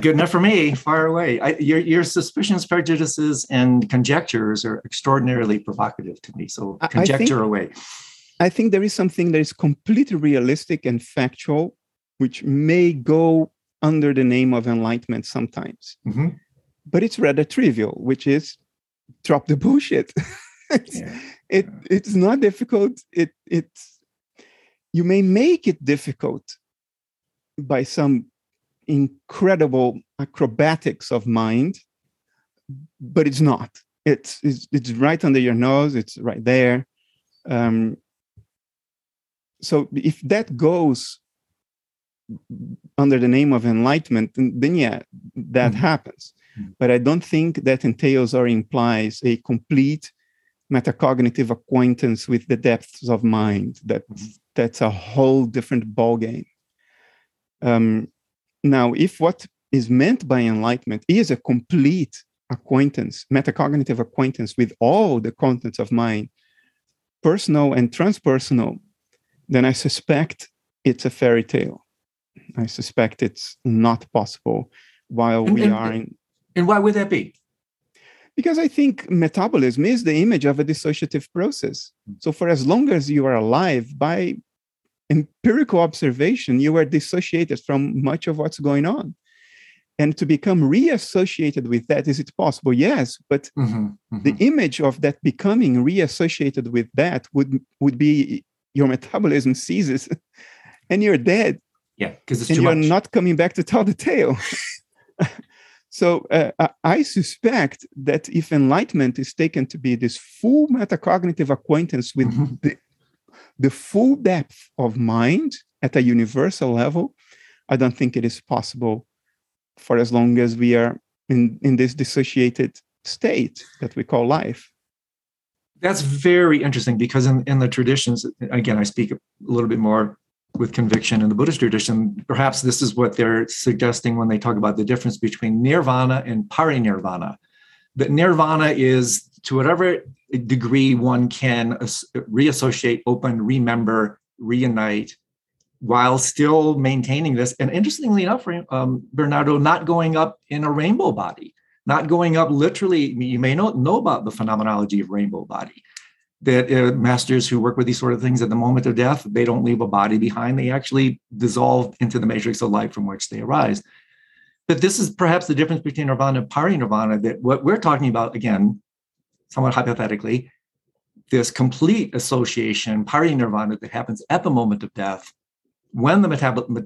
Good enough for me, far away. Your suspicions, prejudices, and conjectures are extraordinarily provocative to me. So away. I think there is something that is completely realistic and factual, which may go under the name of enlightenment sometimes. Mm-hmm. But it's rather trivial, which is drop the bullshit. It's not difficult. You may make it difficult by some incredible acrobatics of mind, but it's not. It's right under your nose. It's right there. So if that goes under the name of enlightenment, then yeah, that happens. But I don't think that entails or implies a complete metacognitive acquaintance with the depths of mind. That's a whole different ballgame. Now, if what is meant by enlightenment is a complete acquaintance, metacognitive acquaintance with all the contents of mind, personal and transpersonal, then I suspect it's a fairy tale. I suspect it's not possible while we are in... And why would that be? Because I think metabolism is the image of a dissociative process. So for as long as you are alive, by empirical observation, you are dissociated from much of what's going on. And to become reassociated with that, is it possible? Yes, but the image of that becoming reassociated with that would be your metabolism ceases and you're dead. Yeah, because it's too much. And you're not coming back to tell the tale. So I suspect that if enlightenment is taken to be this full metacognitive acquaintance with the full depth of mind at a universal level, I don't think it is possible for as long as we are in this dissociated state that we call life. That's very interesting because in the traditions, again, I speak a little bit more with conviction in the Buddhist tradition, perhaps this is what they're suggesting when they talk about the difference between nirvana and parinirvana. That nirvana is to whatever degree one can reassociate, open, remember, reunite, while still maintaining this. And interestingly enough, Bernardo, not going up in a rainbow body, not going up literally, you may not know about the phenomenology of rainbow body. That masters who work with these sort of things at the moment of death, they don't leave a body behind. They actually dissolve into the matrix of light from which they arise. But this is perhaps the difference between nirvana and parinirvana, that what we're talking about, again, somewhat hypothetically, this complete association, parinirvana, that happens at the moment of death, when the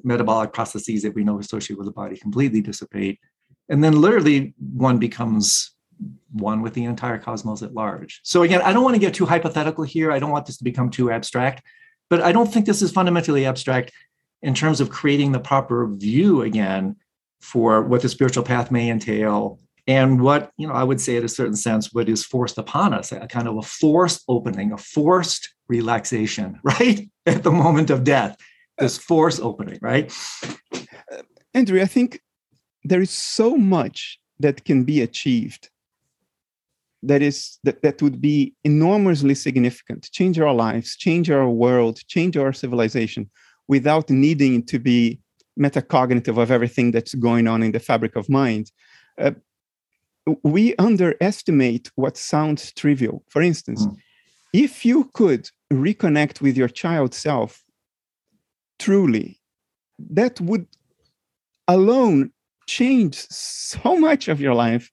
metabolic processes that we know associate with the body completely dissipate. And then literally one becomes one with the entire cosmos at large. So again, I don't want to get too hypothetical here. I don't want this to become too abstract, but I don't think this is fundamentally abstract in terms of creating the proper view again for what the spiritual path may entail and what, you know, I would say in a certain sense, what is forced upon us, a kind of a forced opening, a forced relaxation, right? At the moment of death, this forced opening, right? Andrew, I think there is so much that can be achieved that would be enormously significant, change our lives, change our world, change our civilization, without needing to be metacognitive of everything that's going on in the fabric of mind. We underestimate what sounds trivial. For instance, if you could reconnect with your child self truly that would alone change so much of your life,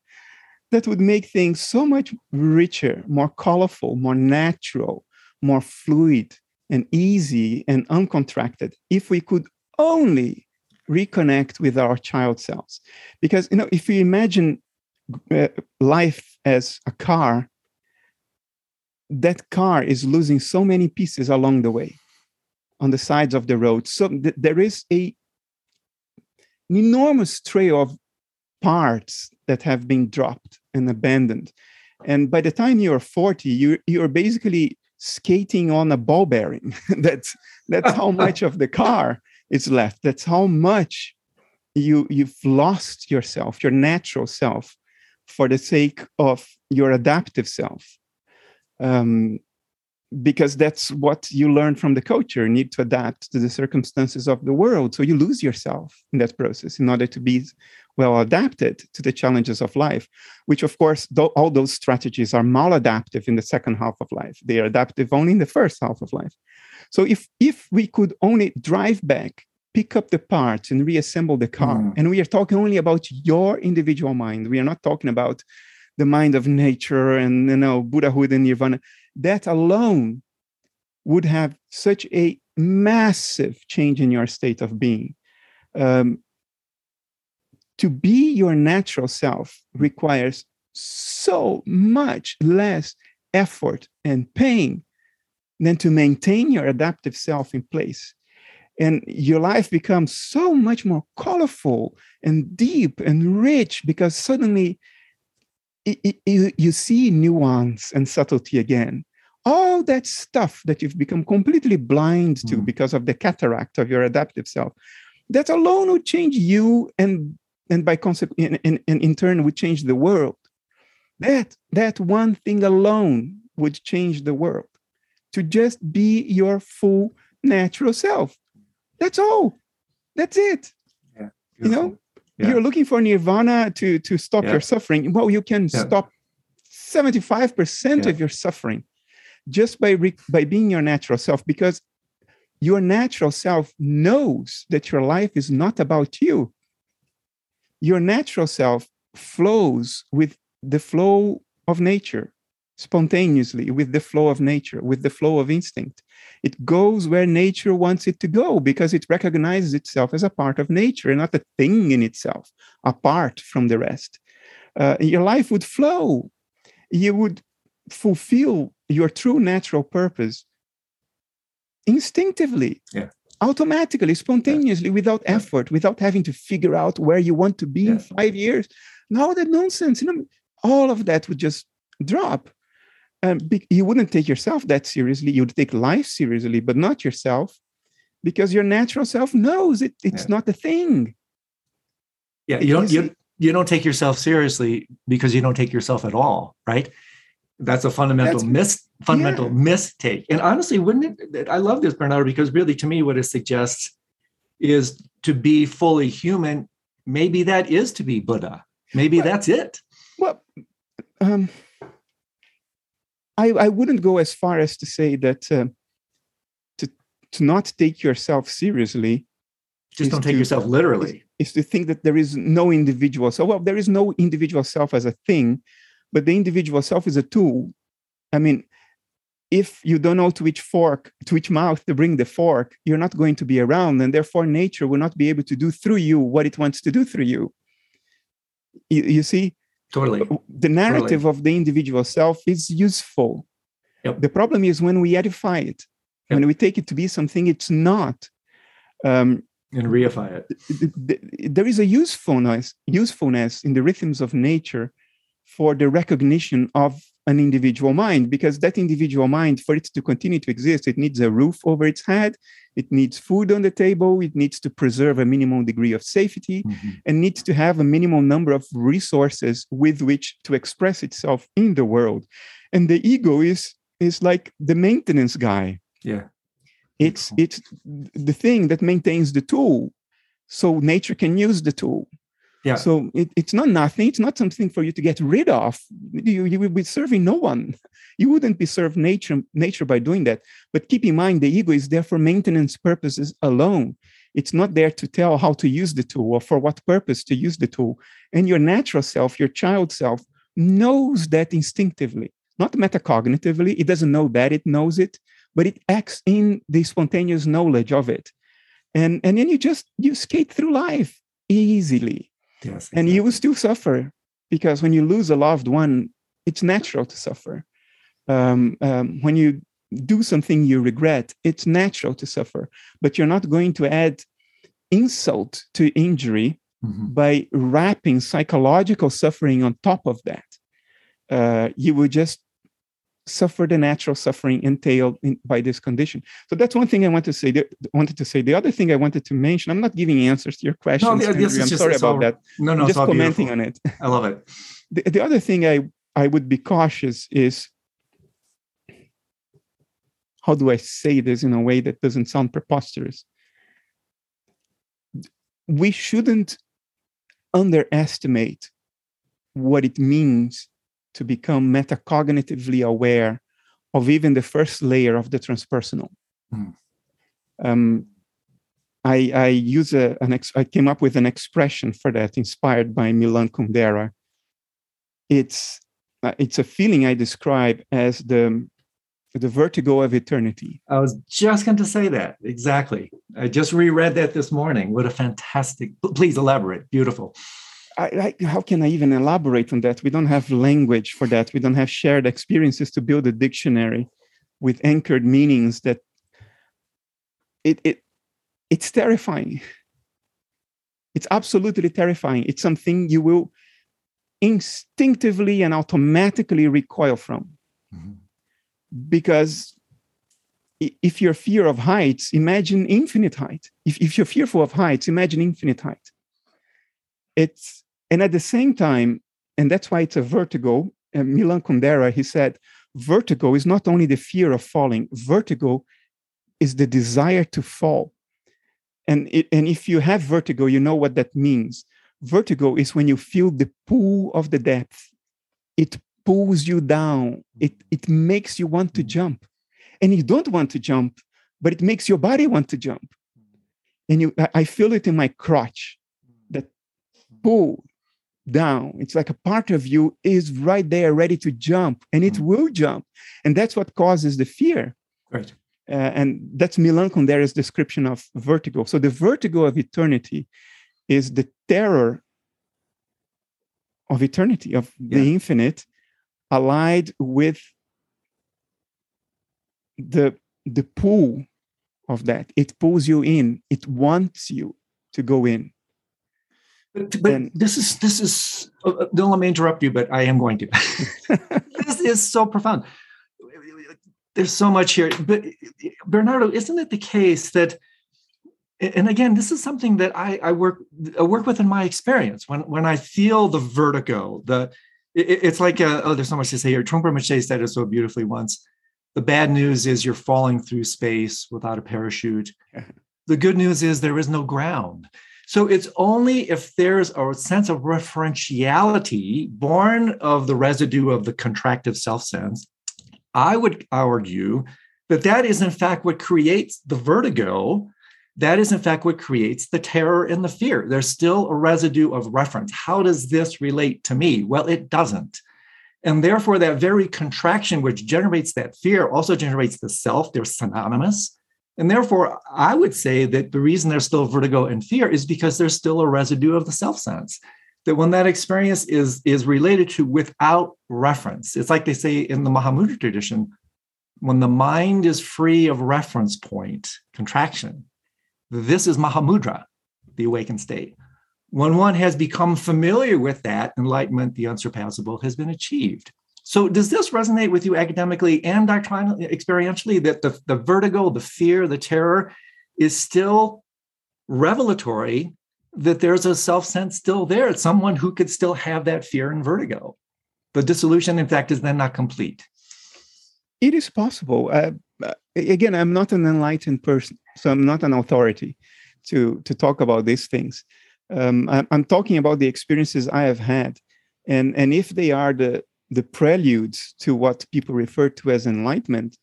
that would make things so much richer, more colorful, more natural, more fluid and easy and uncontracted, if we could only reconnect with our child selves. Because, you know, if we imagine life as a car, that car is losing so many pieces along the way, on the sides of the road. So there is an enormous trail of parts that have been dropped and abandoned. And by the time you're 40, you're basically skating on a ball bearing. That's how much of the car is left. That's how much you've lost yourself, your natural self, for the sake of your adaptive self. Because that's what you learn from the culture. You need to adapt to the circumstances of the world. So you lose yourself in that process in order to be well adapted to the challenges of life, which, of course, all those strategies are maladaptive in the second half of life. They are adaptive only in the first half of life. So if we could only drive back, pick up the parts and reassemble the car, and we are talking only about your individual mind. We are not talking about the mind of nature and, you know, Buddhahood and Nirvana. That alone would have such a massive change in your state of being. To be your natural self requires so much less effort and pain than to maintain your adaptive self in place. And your life becomes so much more colorful and deep and rich, because suddenly you see nuance and subtlety again. All that stuff that you've become completely blind to because of the cataract of your adaptive self, that alone would change you, and by concept, and in turn would change the world. That one thing alone would change the world. To just be your full natural self. That's all. That's it. Yeah, you know? Yeah. You're looking for nirvana to stop your suffering. Well, you can stop 75% of your suffering just by being your natural self, because your natural self knows that your life is not about you. Your natural self flows with the flow of nature, spontaneously, with the flow of nature, with the flow of instinct. It goes where nature wants it to go, because it recognizes itself as a part of nature, not a thing in itself, apart from the rest. Your life would flow. You would fulfill your true natural purpose instinctively, automatically, spontaneously, without effort, without having to figure out where you want to be in 5 years. All that nonsense, you know, all of that would just drop. You wouldn't take yourself that seriously. You'd take life seriously, but not yourself, because your natural self knows it's not a thing. Yeah, you don't take yourself seriously because you don't take yourself at all, right? That's a fundamental mistake. And honestly, wouldn't it? I love this, Bernardo, because really, to me, what it suggests is to be fully human. Maybe that is to be Buddha. Maybe that's it. Well, I wouldn't go as far as to say that to not take yourself seriously. Just don't take yourself literally. Is to think that there is no individual. So, well, there is no individual self as a thing, but the individual self is a tool. I mean, if you don't know to which mouth to bring the fork, you're not going to be around, and therefore nature will not be able to do through you what it wants to do through you. You see? Totally. The narrative of the individual self is useful. Yep. The problem is when we edify it, when we take it to be something it's not. And reify it. There is a usefulness in the rhythms of nature for the recognition of an individual mind, because that individual mind, for it to continue to exist, it needs a roof over its head, it needs food on the table, it needs to preserve a minimum degree of safety, and needs to have a minimum number of resources with which to express itself in the world. And the ego is like the maintenance guy. Yeah, it's the thing that maintains the tool, so nature can use the tool. Yeah. So it's not nothing. It's not something for you to get rid of. You will be serving no one. You wouldn't be serving nature by doing that. But keep in mind, the ego is there for maintenance purposes alone. It's not there to tell how to use the tool or for what purpose to use the tool. And your natural self, your child self, knows that instinctively, not metacognitively. It doesn't know that, it knows it, but it acts in the spontaneous knowledge of it. And then you skate through life easily. Yes, exactly. And you will still suffer, because when you lose a loved one, it's natural to suffer. When you do something you regret, it's natural to suffer, but you're not going to add insult to injury by wrapping psychological suffering on top of that. You will just suffer the natural suffering entailed by this condition. So that's one thing I want to say. The other thing I wanted to mention, I'm not giving answers to your questions. No, Andrew, I'm sorry about that. No, no, I'm just commenting on it. I love it. The other thing I would be cautious is, how do I say this in a way that doesn't sound preposterous? We shouldn't underestimate what it means to become metacognitively aware of even the first layer of the transpersonal. I came up with an expression for that, inspired by Milan Kundera. It's a feeling I describe as the vertigo of eternity. I was just going to say that. Exactly. I just reread that this morning. What a fantastic, please elaborate. Beautiful. How can I even elaborate on that? We don't have language for that. We don't have shared experiences to build a dictionary with anchored meanings that it's terrifying. It's absolutely terrifying. It's something you will instinctively and automatically recoil from. Because if you're fear of heights, imagine infinite height. If you're fearful of heights, imagine infinite height. And at the same time, and that's why it's a vertigo. Milan Kundera, he said, vertigo is not only the fear of falling. Vertigo is the desire to fall. And if you have vertigo, you know what that means. Vertigo is when you feel the pull of the depth. It pulls you down. It makes you want to jump. And you don't want to jump, but it makes your body want to jump. And I feel it in my crotch, that pull down. It's like a part of you is right there ready to jump, and it will jump. And that's what causes the fear. Right. And that's Milan Kundera's description of vertigo. So the vertigo of eternity is the terror of eternity, of the infinite, allied with the pull of that. It pulls you in. It wants you to go in. But this is. Don't let me interrupt you, but I am going to. This is so profound. There's so much here. But Bernardo, isn't it the case that? And again, this is something that I work with in my experience. When I feel the vertigo, it's like, there's so much to say here. Trungpa Rinpoche said it so beautifully once. The bad news is you're falling through space without a parachute. The good news is there is no ground. So it's only if there's a sense of referentiality born of the residue of the contractive self-sense, I would argue that is in fact what creates the vertigo. That is, in fact, what creates the terror and the fear. There's still a residue of reference. How does this relate to me? Well, it doesn't. And therefore, that very contraction which generates that fear also generates the self. They're synonymous. And therefore, I would say that the reason there's still vertigo and fear is because there's still a residue of the self-sense. That when that experience is related to without reference, it's like they say in the Mahamudra tradition, when the mind is free of reference point, contraction, this is Mahamudra, the awakened state. When one has become familiar with that, enlightenment, the unsurpassable, has been achieved. So does this resonate with you academically and doctrinally, experientially, that the vertigo, the fear, the terror is still revelatory, that there's a self-sense still there? It's someone who could still have that fear and vertigo. The dissolution, in fact, is then not complete. It is possible. Again, I'm not an enlightened person, so I'm not an authority to talk about these things. I'm talking about the experiences I have had. And if they are the preludes to what people refer to as enlightenment,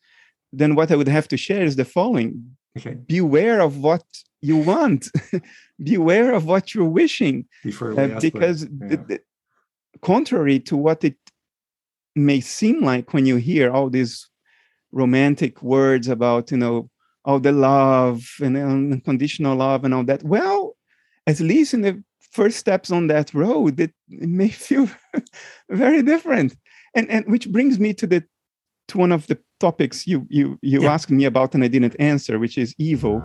then what I would have to share is the following. Okay. Beware of what you want. Beware of what you're wishing. Because contrary to what it may seem like when you hear all these romantic words about, you know, all the love and unconditional love and all that. Well, at least in the first steps on that road, it may feel very different. And which brings me to one of the topics you asked me about and I didn't answer, which is evil.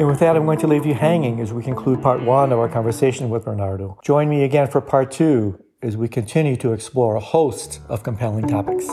With that, I'm going to leave you hanging as we conclude part one of our conversation with Bernardo. Join me again for part two as we continue to explore a host of compelling topics.